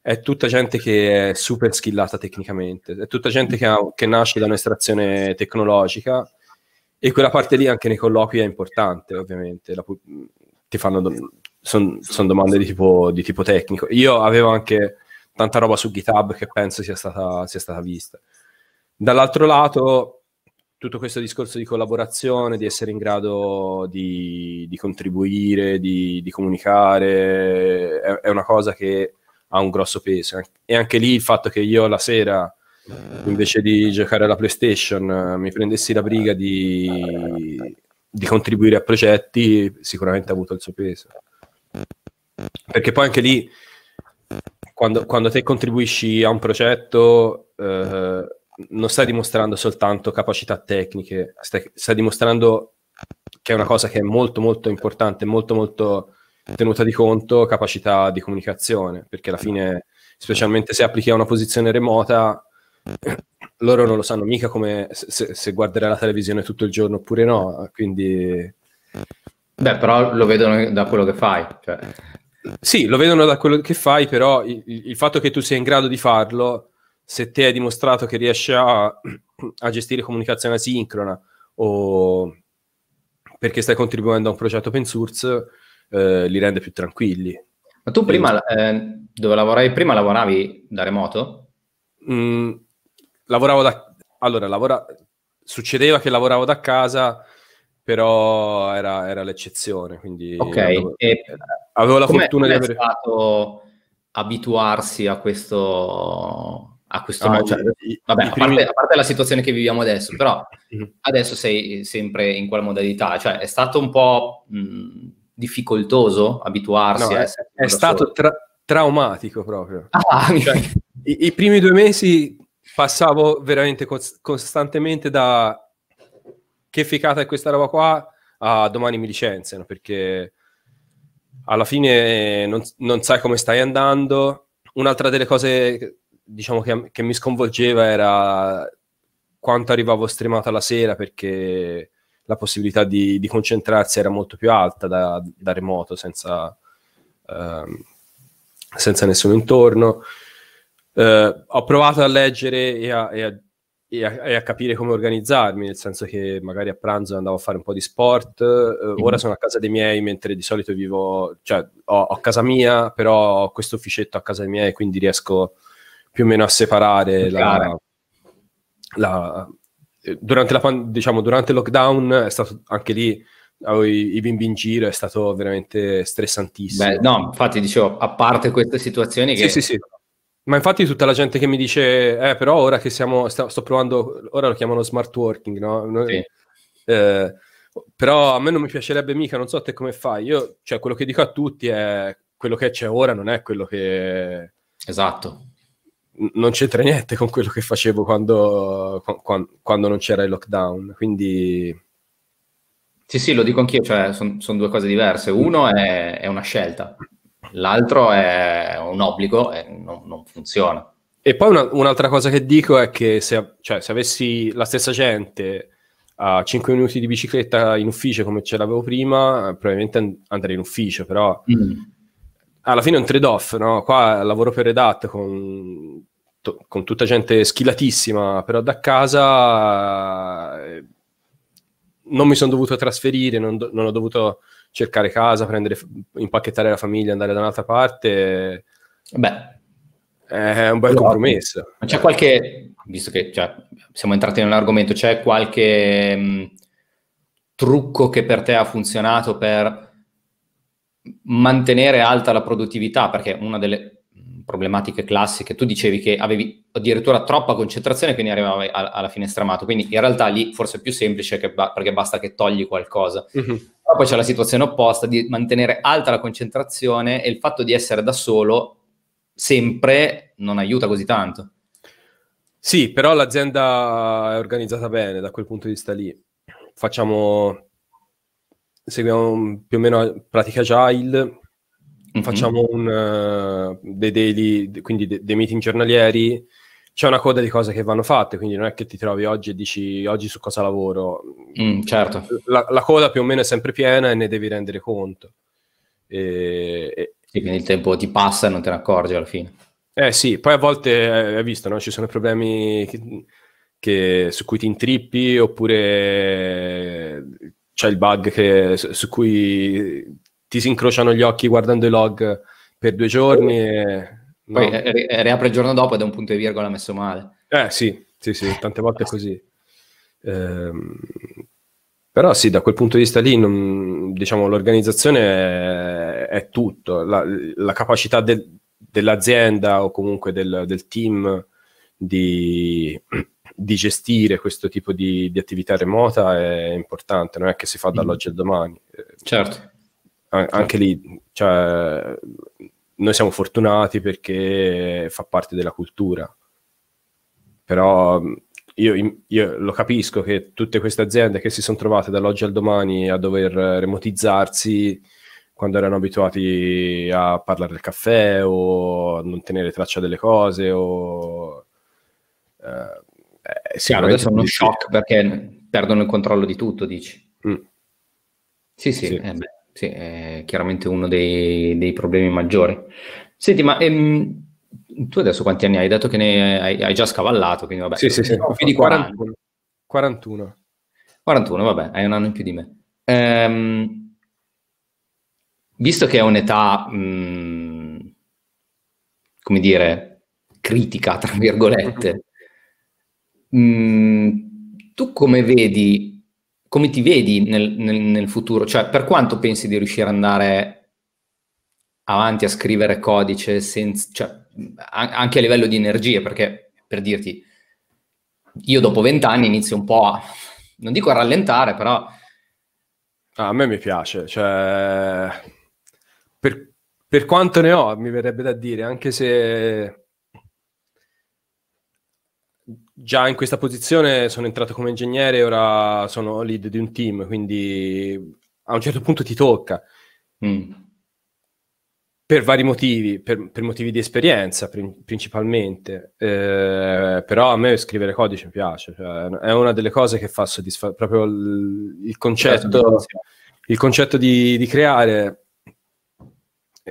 è tutta gente che è super skillata tecnicamente, è tutta gente che, ha, che nasce da un'estrazione tecnologica, e quella parte lì anche nei colloqui è importante, ovviamente. La, ti fanno do, son, son domande di tipo, di tipo tecnico. Io avevo anche tanta roba su GitHub che penso sia stata, sia stata vista. Dall'altro lato... tutto questo discorso di collaborazione, di essere in grado di, di contribuire, di, di comunicare, è, è una cosa che ha un grosso peso. E anche lì il fatto che io la sera, invece di giocare alla PlayStation, mi prendessi la briga di, di contribuire a progetti, sicuramente ha avuto il suo peso. Perché poi anche lì, quando, quando te contribuisci a un progetto... Eh, non stai dimostrando soltanto capacità tecniche, stai, stai dimostrando che è una cosa che è molto molto importante, molto molto tenuta di conto, capacità di comunicazione, perché alla fine, specialmente se applichi a una posizione remota, loro non lo sanno mica come se, se guarderai la televisione tutto il giorno oppure no, quindi... Beh, però lo vedono da quello che fai, cioè... Sì, lo vedono da quello che fai, però il, il fatto che tu sia in grado di farlo... se te hai dimostrato che riesci a, a gestire comunicazione asincrona o perché stai contribuendo a un progetto open source, eh, li rende più tranquilli. Ma tu prima, eh, dove lavoravi prima, lavoravi da remoto? Mm, lavoravo da... Allora, lavora, succedeva che lavoravo da casa, però era, era l'eccezione, quindi... Ok, avevo, e avevo la fortuna di avere... Stato abituarsi a questo... a questo no, cioè, vabbè, a, primi... parte, a parte la situazione che viviamo adesso, però adesso sei sempre in quella modalità, cioè è stato un po' mh, difficoltoso abituarsi no, a essere è, è stato tra- traumatico proprio. Ah, cioè, i, i primi due mesi passavo veramente cons- costantemente da che ficata è questa roba qua a domani mi licenziano, perché alla fine non, non sai come stai andando. Un'altra delle cose, diciamo, che, che mi sconvolgeva era quanto arrivavo stremato alla sera, perché la possibilità di, di concentrarsi era molto più alta da, da remoto, senza, ehm, senza nessuno intorno. Uh, ho provato a leggere e a, e, a, e, a, e a capire come organizzarmi, nel senso che magari a pranzo andavo a fare un po' di sport, uh, mm-hmm. ora sono a casa dei miei, mentre di solito vivo, cioè ho, ho casa mia, però ho questo ufficetto a casa dei miei, quindi riesco più o meno a separare la, la, durante la diciamo durante il lockdown è stato anche lì, i bimbi in giro è stato veramente stressantissimo. Beh, no, infatti dicevo, a parte queste situazioni che... Sì, sì, sì. Ma infatti tutta la gente che mi dice, eh, però ora che siamo, sta, sto provando, ora lo chiamano smart working, no? Noi, sì. eh, però a me non mi piacerebbe mica, non so a te come fai. Io, cioè, quello che dico a tutti è, quello che c'è ora non è quello che... Esatto. Non c'entra niente con quello che facevo quando, quando, quando non c'era il lockdown, quindi... Sì, sì, lo dico anch'io, cioè sono son due cose diverse. Uno è, è una scelta, l'altro è un obbligo e non, non funziona. E poi una, un'altra cosa che dico è che se, cioè, se avessi la stessa gente a cinque minuti di bicicletta in ufficio come ce l'avevo prima, probabilmente andrei in ufficio, però mm. alla fine è un trade-off, no? Qua lavoro per Red Hat con, to, con tutta gente schillatissima, però da casa... Eh, non mi sono dovuto trasferire, non, do, non ho dovuto cercare casa, prendere, impacchettare la famiglia, andare da un'altra parte. Beh, è un bel però, compromesso. Ma c'è qualche, visto che cioè, siamo entrati nell'argomento, c'è qualche mh, trucco che per te ha funzionato per mantenere alta la produttività? Perché una delle problematiche classiche, tu dicevi che avevi addirittura troppa concentrazione, quindi arrivavi a, alla fine stramato, quindi in realtà lì forse è più semplice che ba- perché basta che togli qualcosa. Mm-hmm. Però poi c'è la situazione opposta di mantenere alta la concentrazione, e il fatto di essere da solo sempre non aiuta così tanto. Sì, però l'azienda è organizzata bene da quel punto di vista lì. Facciamo, seguiamo più o meno pratica Agile. Facciamo un, uh, dei daily, quindi de- dei meeting giornalieri. C'è una coda di cose che vanno fatte, quindi non è che ti trovi oggi e dici oggi su cosa lavoro. Mm, certo. La, la coda più o meno è sempre piena e ne devi rendere conto. E, e... Sì, quindi il tempo ti passa e non te ne accorgi alla fine. Eh sì, poi a volte hai visto, no? Ci sono problemi che, che, su cui ti intrippi, oppure c'è il bug che, su, su cui... ti si incrociano gli occhi guardando i log per due giorni e... No. Poi re- riapre il giorno dopo ed è un punto e virgola messo male. Eh sì, sì, sì, tante volte è così. Ehm, però sì, da quel punto di vista lì, non, diciamo, l'organizzazione è, è tutto. La, la capacità de- dell'azienda o comunque del, del team di, di gestire questo tipo di, di attività remota è importante, non è che si fa dall'oggi mm. al domani. Certo. Anche lì, cioè, noi siamo fortunati perché fa parte della cultura, però io, io lo capisco che tutte queste aziende che si sono trovate dall'oggi al domani a dover remotizzarsi, quando erano abituati a parlare del caffè o a non tenere traccia delle cose, o eh, è sicuramente sì, uno shock perché perdono il controllo di tutto, dici? Mm. Sì, sì, sì. Eh, beh. Sì, è chiaramente uno dei, dei problemi maggiori. Senti, ma ehm, tu adesso quanti anni hai? Hai detto che ne hai, hai già scavallato, quindi vabbè. Sì, sì, sì. No, più di quaranta. quarantuno. quarantuno, vabbè, hai un anno in più di me. Ehm, visto che è un'età, mh, come dire, critica, tra virgolette, mh, tu come vedi... Come ti vedi nel, nel, nel futuro? Cioè, per quanto pensi di riuscire ad andare avanti a scrivere codice senza, cioè, a, anche a livello di energie? Perché, per dirti, io dopo vent'anni inizio un po' a, non dico a rallentare, però... Ah, a me mi piace, cioè... Per, per quanto ne ho, mi verrebbe da dire, anche se... Già in questa posizione sono entrato come ingegnere e ora sono lead di un team, quindi a un certo punto ti tocca. Mm. Per vari motivi, per, per motivi di esperienza prin- principalmente, eh, però a me scrivere codice mi piace, cioè, è una delle cose che fa soddisfare, proprio il, il concetto, il concetto di, di creare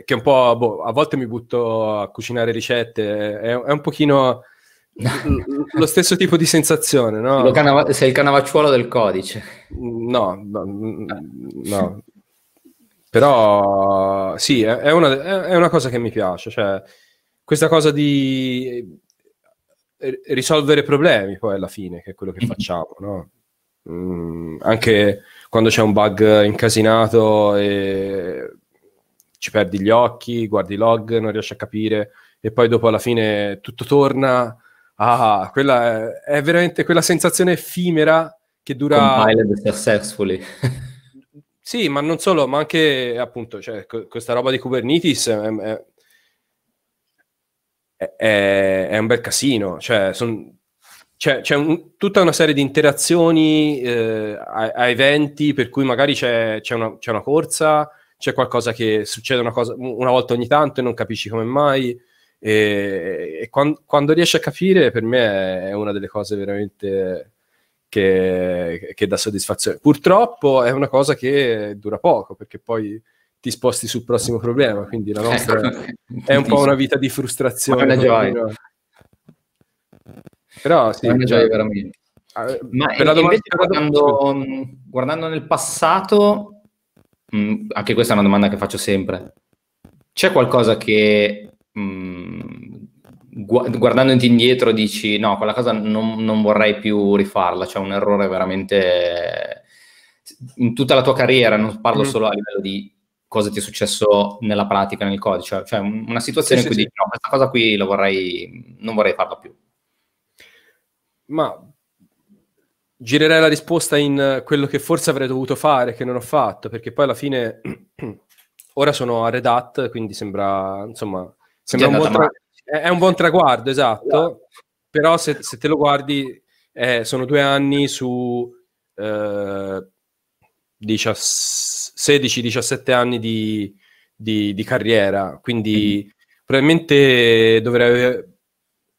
che un po', boh, a volte mi butto a cucinare ricette, è, è un pochino lo stesso tipo di sensazione, no? Lo canava- sei il canavacciuolo del codice. No, no, no. Però sì, è, è, una, è una cosa che mi piace, cioè questa cosa di risolvere problemi poi alla fine, che è quello che facciamo, no? Mm, anche quando c'è un bug incasinato e ci perdi gli occhi, guardi i log, non riesci a capire, e poi dopo alla fine tutto torna. Ah, quella è, è veramente quella sensazione effimera che dura... Compiled successfully. Sì, ma non solo, ma anche appunto, cioè, co- questa roba di Kubernetes è, è, è, è un bel casino, cioè son, c'è, c'è un, tutta una serie di interazioni eh, a, a eventi, per cui magari c'è, c'è, una, c'è una corsa, c'è qualcosa che succede una, cosa, una volta ogni tanto e non capisci come mai... e, e quando, quando riesci a capire, per me è una delle cose veramente che, che dà soddisfazione. Purtroppo è una cosa che dura poco, perché poi ti sposti sul prossimo problema, quindi la nostra è un po' una vita di frustrazione. Ma è una gioia. Però sì, è una gioia veramente. Ma per la domanda, guardando, guardando nel passato, anche questa è una domanda che faccio sempre, c'è qualcosa che guardandoti indietro dici no, quella cosa non, non vorrei più rifarla, c'è cioè un errore veramente in tutta la tua carriera, non parlo mm-hmm. solo a livello di cosa ti è successo nella pratica, nel codice, cioè una situazione sì, in cui sì, dici sì. no, questa cosa qui la vorrei, non vorrei farla più? Ma girerei la risposta in quello che forse avrei dovuto fare che non ho fatto, perché poi alla fine ora sono a Red Hat, quindi sembra, insomma, sembra un buon tra... è un buon traguardo, esatto, yeah. Però se, se te lo guardi eh, sono due anni su eh, sedici diciassette anni di, di, di carriera, quindi mm-hmm. probabilmente dovrei,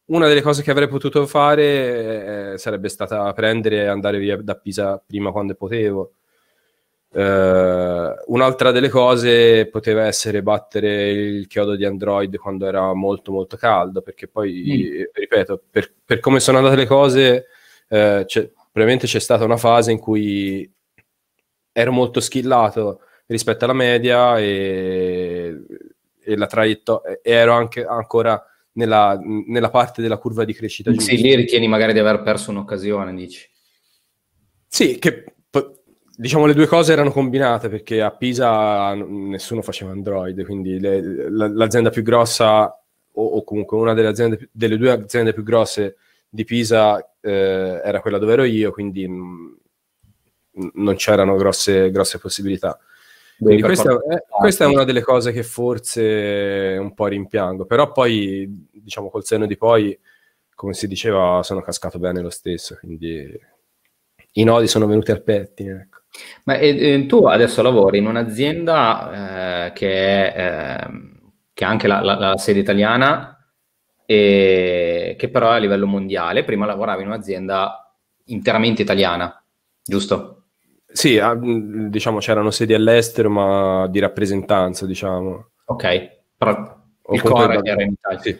una delle cose che avrei potuto fare eh, sarebbe stata prendere e andare via da Pisa prima, quando potevo. Uh, un'altra delle cose poteva essere battere il chiodo di Android quando era molto molto caldo, perché poi, mm. ripeto, per, per come sono andate le cose uh, c'è, probabilmente c'è stata una fase in cui ero molto schillato rispetto alla media e, e la traiettoria, e ero anche ancora nella, nella parte della curva di crescita giusta. Sì, lì ritieni magari di aver perso un'occasione, dici? Sì, che diciamo le due cose erano combinate, perché a Pisa nessuno faceva Android, quindi le, la, l'azienda più grossa o, o comunque una delle, aziende, delle due aziende più grosse di Pisa eh, era quella dove ero io, quindi mh, non c'erano grosse, grosse possibilità. Quindi questa, è, questa è una delle cose che forse un po' rimpiango, però poi diciamo col senno di poi, come si diceva, sono cascato bene lo stesso, quindi i nodi sono venuti al pettine, ecco. Ma e, e tu adesso lavori in un'azienda eh, che, è, eh, che ha anche la, la, la sede italiana e che però è a livello mondiale. Prima lavoravi in un'azienda interamente italiana, giusto? Sì, diciamo c'erano sedi all'estero, ma di rappresentanza, diciamo. Ok, però il core era in Italia. Sì.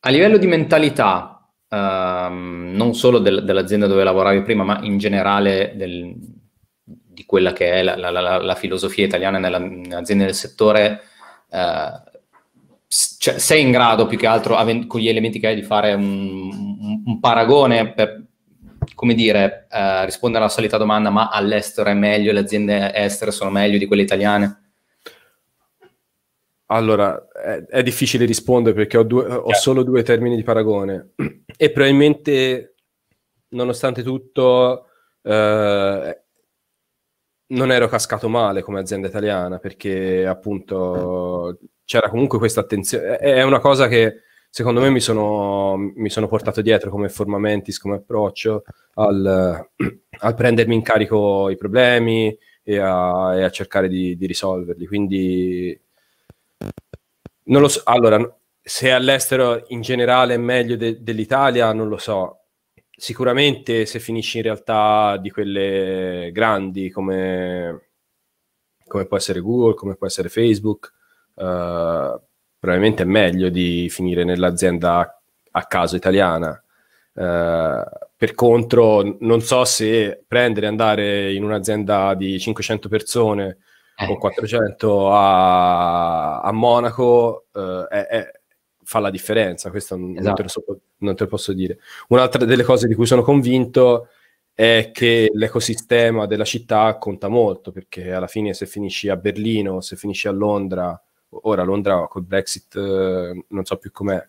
A livello di mentalità, Um, non solo del, dell'azienda dove lavoravi prima, ma in generale del, di quella che è la, la, la, la filosofia italiana nella, nell'azienda del settore, uh, cioè, sei in grado più che altro av- con gli elementi che hai di fare un, un, un paragone per, come dire, uh, rispondere alla solita domanda: ma all'estero è meglio, le aziende estere sono meglio di quelle italiane? Allora, è, è difficile rispondere, perché ho, due, ho solo due termini di paragone e probabilmente, nonostante tutto, eh, non ero cascato male come azienda italiana, perché appunto c'era comunque questa attenzione. È una cosa che secondo me mi sono, mi sono portato dietro come formamentis, come approccio al, al prendermi in carico i problemi e a, e a cercare di, di risolverli, quindi... Non lo so. Allora, se all'estero in generale è meglio de- dell'Italia, non lo so. Sicuramente se finisci in realtà di quelle grandi come, come può essere Google, come può essere Facebook, eh, probabilmente è meglio di finire nell'azienda a caso italiana. Eh, per contro, non so se prendere e andare in un'azienda di cinquecento persone eh. o quattrocento a, a Monaco eh, è, è, fa la differenza. Questo esatto. non, te lo so, non te lo posso dire. Un'altra delle cose di cui sono convinto è che l'ecosistema della città conta molto, perché alla fine se finisci a Berlino, se finisci a Londra, ora Londra col Brexit eh, non so più com'è,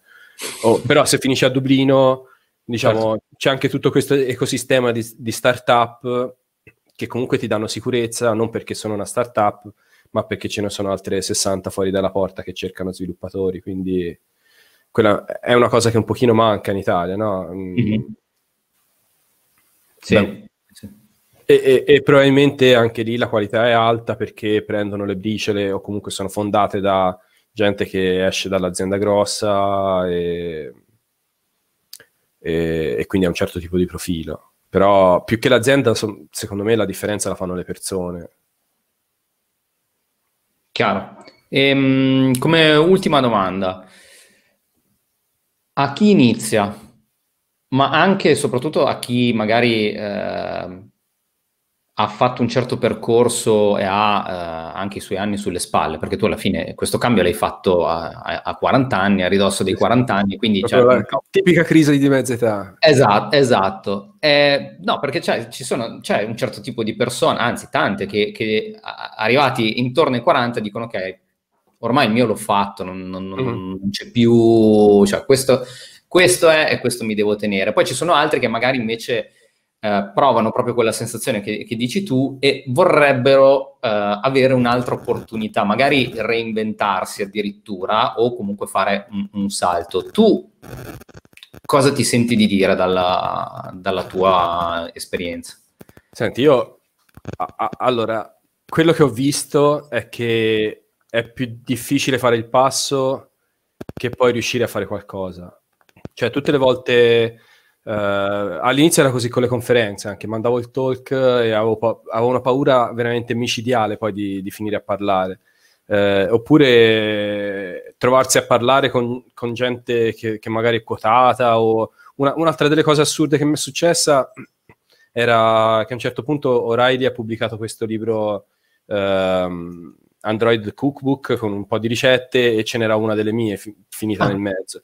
oh, però se finisci a Dublino, diciamo, certo. c'è anche tutto questo ecosistema di, di start-up che comunque ti danno sicurezza, non perché sono una start-up, ma perché ce ne sono altre sessanta fuori dalla porta che cercano sviluppatori, quindi quella è una cosa che un pochino manca in Italia, no? Mm-hmm. Sì. Beh, sì. E, e, e probabilmente anche lì la qualità è alta perché prendono le briciole o comunque sono fondate da gente che esce dall'azienda grossa e, e, e quindi ha un certo tipo di profilo. Però più che l'azienda, so, secondo me la differenza la fanno le persone. Chiaro. Ehm, come ultima domanda, a chi inizia? Ma anche e soprattutto a chi magari eh, ha fatto un certo percorso e ha eh, anche i suoi anni sulle spalle, perché tu alla fine questo cambio l'hai fatto a, a quaranta anni, a ridosso dei quaranta anni, quindi... C'è la un... tipica crisi di mezza età. Esatto, esatto. Eh, no, perché c'è, ci sono, c'è un certo tipo di persone, anzi tante, che, che arrivati intorno ai quaranta dicono ok, ormai il mio l'ho fatto, non, non, non, mm. non c'è più... Cioè questo... Questo è e questo mi devo tenere. Poi ci sono altri che magari invece eh, provano proprio quella sensazione che, che dici tu e vorrebbero eh, avere un'altra opportunità, magari reinventarsi addirittura o comunque fare un, un salto. Tu cosa ti senti di dire dalla, dalla tua esperienza? Senti, io a, a, allora, quello che ho visto è che è più difficile fare il passo che poi riuscire a fare qualcosa. Cioè, tutte le volte, eh, all'inizio era così con le conferenze, anche mandavo il talk e avevo, pa- avevo una paura veramente micidiale poi di, di finire a parlare. Eh, oppure trovarsi a parlare con, con gente che, che magari è quotata. O una, un'altra delle cose assurde che mi è successa era che a un certo punto O'Reilly ha pubblicato questo libro ehm, Android Cookbook con un po' di ricette e ce n'era una delle mie fi- finita ah. nel mezzo,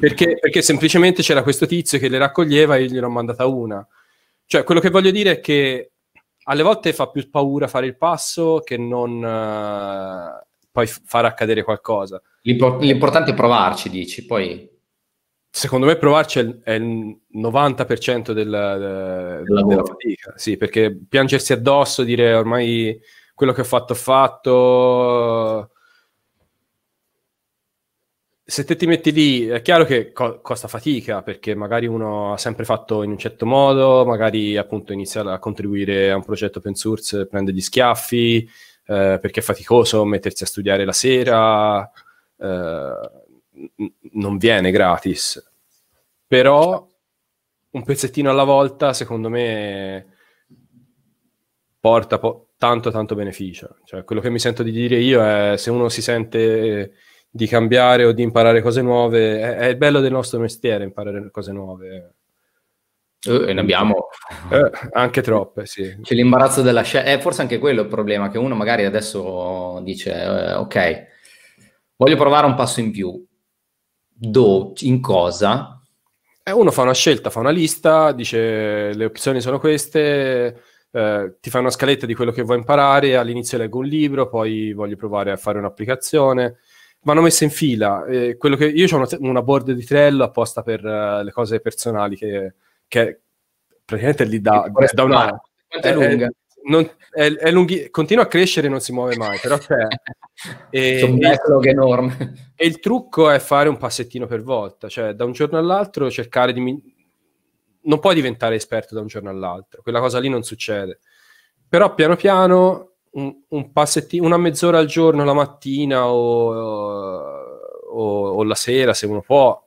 perché, perché semplicemente c'era questo tizio che le raccoglieva e io gliel'ho mandata una. Cioè, quello che voglio dire è che alle volte fa più paura fare il passo che non uh, poi f- far accadere qualcosa. L'impor- l'importante è provarci, dici, poi... Secondo me provarci è il, è il novanta per cento del, del della fatica, sì, perché piangersi addosso, dire ormai... quello che ho fatto, ho fatto... Se te ti metti lì, è chiaro che co- costa fatica, perché magari uno ha sempre fatto in un certo modo, magari appunto inizia a contribuire a un progetto open source, prende gli schiaffi, eh, perché è faticoso mettersi a studiare la sera, eh, n- non viene gratis. Però un pezzettino alla volta, secondo me, porta... Po- tanto tanto beneficio. Cioè, quello che mi sento di dire io è se uno si sente di cambiare o di imparare cose nuove, è, è il bello del nostro mestiere imparare cose nuove. Uh, e ne abbiamo eh, anche troppe, sì. C'è l'imbarazzo della scelta, eh, forse anche quello è il problema, che uno magari adesso dice eh, ok, voglio provare un passo in più, do, in cosa? Eh, uno fa una scelta, fa una lista, dice le opzioni sono queste... Eh, ti fai una scaletta di quello che vuoi imparare, all'inizio leggo un libro, poi voglio provare a fare un'applicazione, vanno messe in fila. Eh, quello che io ho una board di Trello apposta per uh, le cose personali che, che praticamente lì da, da un anno è lunga, è, non, è, è lunghi, continua a crescere e non si muove mai, però c'è e, un backlog e, enorme, e il trucco è fare un passettino per volta, cioè da un giorno all'altro cercare di min- non puoi diventare esperto da un giorno all'altro, quella cosa lì non succede, però piano piano un, un passettino, una mezz'ora al giorno, la mattina o, o, o la sera se uno può,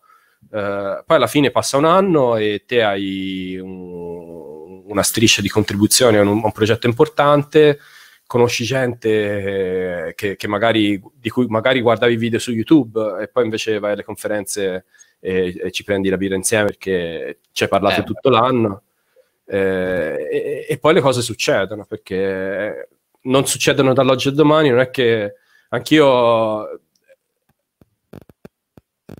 eh, poi alla fine passa un anno e te hai un, una striscia di contribuzioni a un, un progetto importante conosci gente che, che magari, di cui magari guardavi video su YouTube e poi invece vai alle conferenze e, e ci prendi la birra insieme perché ci hai parlato eh. tutto l'anno. Eh, e, e poi le cose succedono, perché non succedono dall'oggi al domani. Non è che anch'io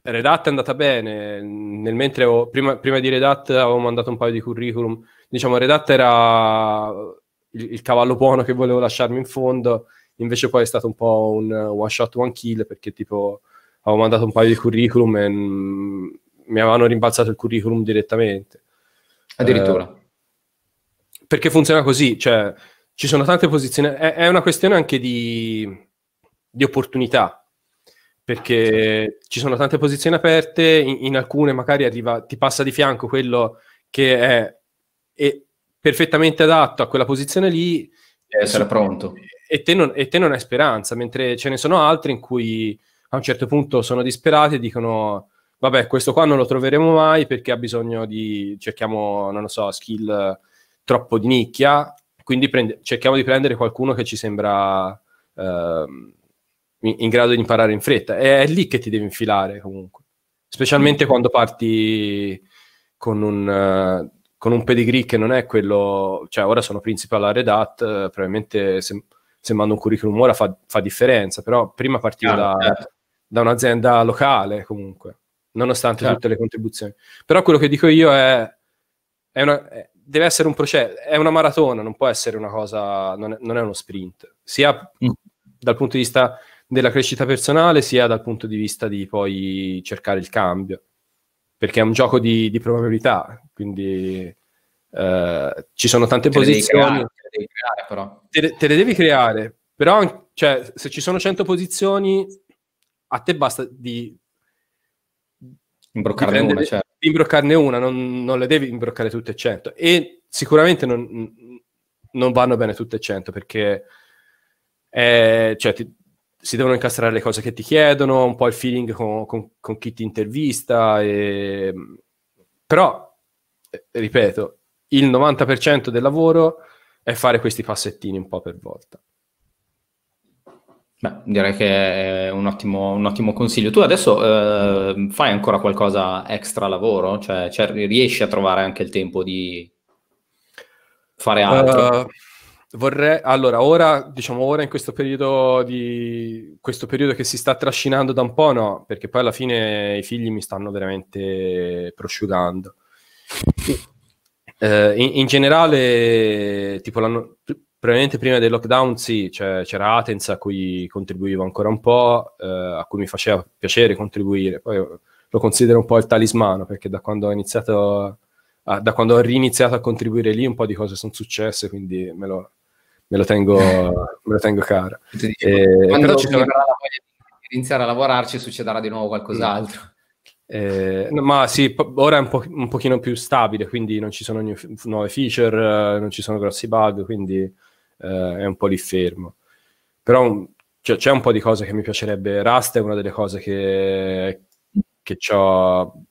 Red Hat è andata bene, nel mentre ho, prima, prima di Red Hat avevo mandato un paio di curriculum, diciamo Red Hat era il, il cavallo buono che volevo lasciarmi in fondo, invece poi è stato un po' un one shot one kill, perché tipo avevo mandato un paio di curriculum e mh, mi avevano rimbalzato il curriculum direttamente, addirittura eh, perché funziona così, cioè ci sono tante posizioni, è, è una questione anche di, di opportunità, perché ci sono tante posizioni aperte, in, in alcune magari arriva, ti passa di fianco quello che è, è perfettamente adatto a quella posizione lì, deve essere pronto, e te, non, e te non hai speranza, mentre ce ne sono altre in cui a un certo punto sono disperati e dicono vabbè, questo qua non lo troveremo mai perché ha bisogno di, cerchiamo, non lo so, skill troppo di nicchia, quindi prende, cerchiamo di prendere qualcuno che ci sembra eh, in, in grado di imparare in fretta, e è lì che ti devi infilare comunque, specialmente mm. quando parti con un, uh, con un pedigree che non è quello, cioè ora sono principal a Red Hat, eh, probabilmente se, se mando un curriculum ora fa, fa differenza, però prima partivo ah, da, eh. da un'azienda locale comunque, nonostante certo. tutte le contribuzioni, però quello che dico io è, è una... È, deve essere un processo, è una maratona, non può essere una cosa, non è, non è uno sprint, sia mm. dal punto di vista della crescita personale, sia dal punto di vista di poi cercare il cambio, perché è un gioco di, di probabilità, quindi eh, ci sono tante te posizioni, le creare, te, le devi creare, però. Te, te le devi creare, però cioè, se ci sono cento posizioni, a te basta di imbroccarne una, cioè. imbroccarne una, non, non le devi imbroccare tutte e cento, e sicuramente non, non vanno bene tutte e cento, perché è, cioè, ti, si devono incastrare le cose che ti chiedono, un po' il feeling con, con, con chi ti intervista, e, però, ripeto, il novanta per cento del lavoro è fare questi passettini un po' per volta. Beh, direi che è un ottimo, un ottimo consiglio. Tu adesso eh, fai ancora qualcosa extra lavoro? Cioè, cioè riesci a trovare anche il tempo di fare altro? Uh, vorrei, allora, ora, diciamo, ora in questo periodo, di, questo periodo che si sta trascinando da un po', no, perché poi alla fine i figli mi stanno veramente prosciugando. uh, in, in generale, tipo l'anno... Probabilmente prima del lockdown sì, cioè, c'era Athens a cui contribuivo ancora un po', eh, a cui mi faceva piacere contribuire, poi lo considero un po' il talismano, perché da quando ho iniziato, a, da quando ho riniziato a contribuire lì un po' di cose sono successe, quindi me lo, me lo tengo me lo tengo caro. Dici, eh, quando ci sarà la voglia di iniziare a lavorarci succederà di nuovo qualcos'altro. Eh, no, ma sì, ora è un, po- un pochino più stabile, quindi non ci sono new, nuove feature, non ci sono grossi bug, quindi... Uh, è un po' lì fermo, però un, cioè, c'è un po' di cose che mi piacerebbe. Rust è una delle cose che che c'ho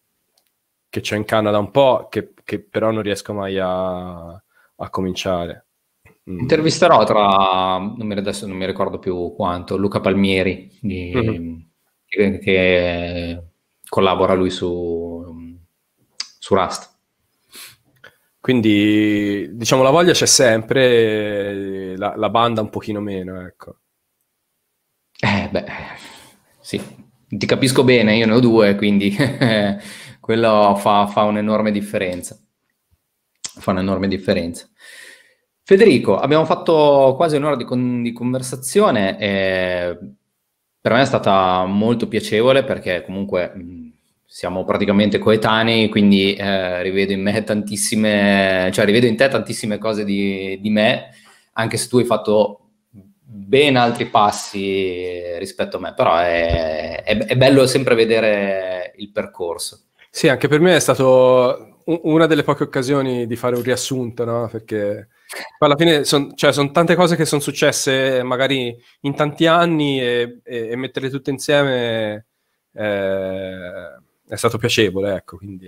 che c'ho in canna da un po', che, che però non riesco mai a, a cominciare. mm. Intervisterò tra non mi, adesso non mi ricordo più quanto Luca Palmieri di, mm-hmm. che, che collabora lui su su Rust. Quindi, diciamo, la voglia c'è sempre, la, la banda un pochino meno, ecco. Eh, beh, sì, ti capisco bene, io ne ho due, quindi quello fa, fa un'enorme differenza. Fa un'enorme differenza. Federico, abbiamo fatto quasi un'ora di, con, di conversazione, e per me è stata molto piacevole, perché comunque... siamo praticamente coetanei, quindi eh, rivedo in me tantissime, cioè rivedo in te tantissime cose di, di me, anche se tu hai fatto ben altri passi rispetto a me, però è, è, è bello sempre vedere il percorso. Sì, anche per me è stato un, una delle poche occasioni di fare un riassunto, no? Perché alla fine sono cioè, son tante cose che sono successe magari in tanti anni, e, e, e metterle tutte insieme... Eh, è stato piacevole, ecco, quindi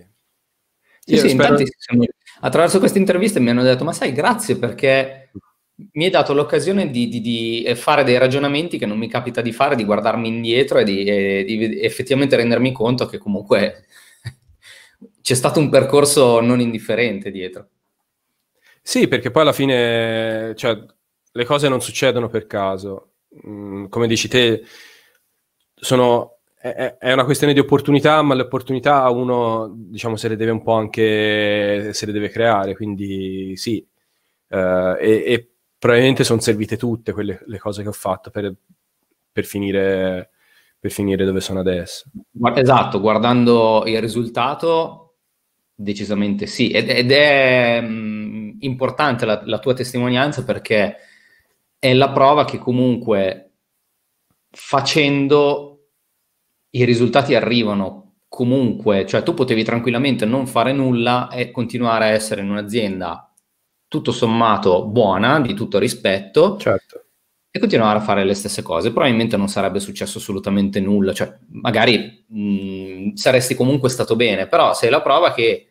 sì, sì, spero... Intanto, attraverso queste interviste mi hanno detto ma sai, grazie perché mi è dato l'occasione di, di, di fare dei ragionamenti che non mi capita di fare, di guardarmi indietro e di, e di effettivamente rendermi conto che comunque c'è stato un percorso non indifferente dietro. Sì, perché poi alla fine, cioè, le cose non succedono per caso. Mm, come dici te, sono, è, è una questione di opportunità, ma le opportunità uno, diciamo, se le deve un po' anche, se le deve creare, quindi sì. Uh, e, e probabilmente sono servite tutte quelle le cose che ho fatto per, per, finire, per finire dove sono adesso. Esatto, guardando il risultato, decisamente sì. Ed, ed è mh, importante la, la tua testimonianza, perché è la prova che comunque facendo i risultati arrivano comunque. Cioè tu potevi tranquillamente non fare nulla e continuare a essere in un'azienda tutto sommato buona, di tutto rispetto, certo, e continuare a fare le stesse cose. Probabilmente non sarebbe successo assolutamente nulla, cioè magari mh, saresti comunque stato bene, però sei la prova che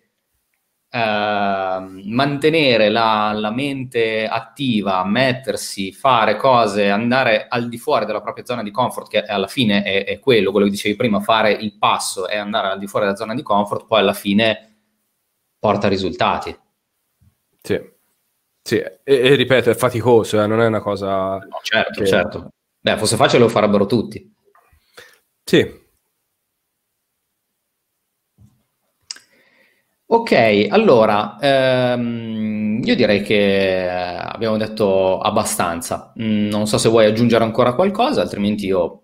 eh, mantenere la, la mente attiva, mettersi, fare cose, andare al di fuori della propria zona di comfort, che alla fine è, è quello, quello che dicevi prima, fare il passo e andare al di fuori della zona di comfort, poi alla fine porta risultati. Sì. Sì, e, e ripeto, è faticoso, eh? Non è una cosa... No, certo, che... certo. Beh, fosse facile lo farebbero tutti. Sì. Ok, allora, ehm, io direi che abbiamo detto abbastanza. Mm, non so se vuoi aggiungere ancora qualcosa, altrimenti io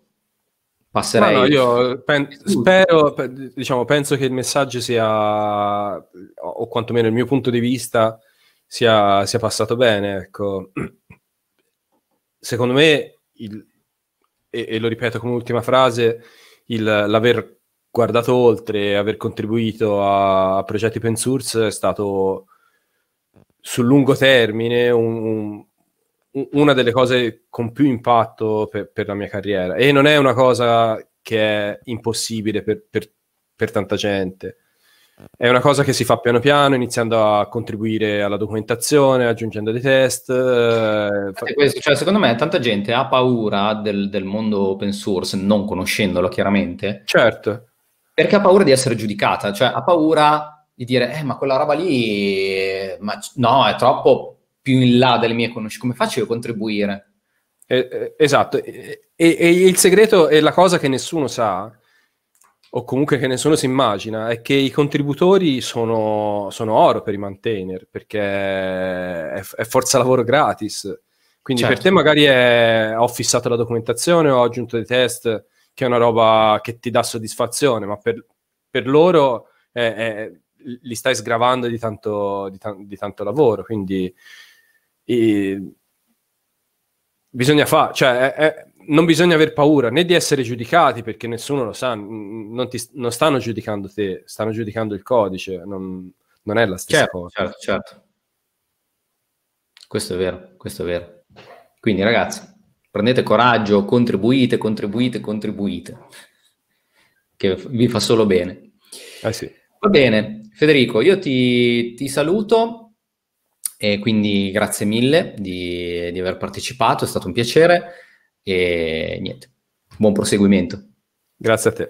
passerei... No, no, io pen- spero, pe- diciamo, penso che il messaggio sia, o quantomeno il mio punto di vista... Sia, sia passato bene, ecco. Secondo me, il, e, e lo ripeto come ultima frase, il, l'aver guardato oltre, aver contribuito a, a progetti open source è stato sul lungo termine un, un, una delle cose con più impatto per, per la mia carriera, e non è una cosa che è impossibile per, per, per tanta gente. È una cosa che si fa piano piano, iniziando a contribuire alla documentazione, aggiungendo dei test. Eh, questo, cioè, secondo me tanta gente ha paura del, del mondo open source, non conoscendolo chiaramente. Certo. Perché ha paura di essere giudicata, cioè ha paura di dire eh, ma quella roba lì, ma no, è troppo più in là delle mie conoscenze, come faccio io a contribuire? Eh, eh, esatto, e, e, e il segreto è la cosa che nessuno sa, o comunque che nessuno si immagina, è che i contributori sono, sono oro per i maintainer, perché è, è forza lavoro gratis. Quindi certo, per te magari è, ho fissato la documentazione, ho aggiunto dei test, che è una roba che ti dà soddisfazione, ma per, per loro è, è, li stai sgravando di tanto, di tan- di tanto lavoro. Quindi e, bisogna fare... Cioè, è, è, non bisogna aver paura né di essere giudicati, perché nessuno lo sa, non, ti, non stanno giudicando te, stanno giudicando il codice, non, non è la stessa certo, cosa. Certo, certo. Questo è vero, questo è vero. Quindi ragazzi, prendete coraggio, contribuite, contribuite, contribuite, che vi fa solo bene. Eh sì. Va bene, Federico, io ti, ti saluto, e quindi grazie mille di, di aver partecipato, è stato un piacere. E niente, buon proseguimento. Grazie a te.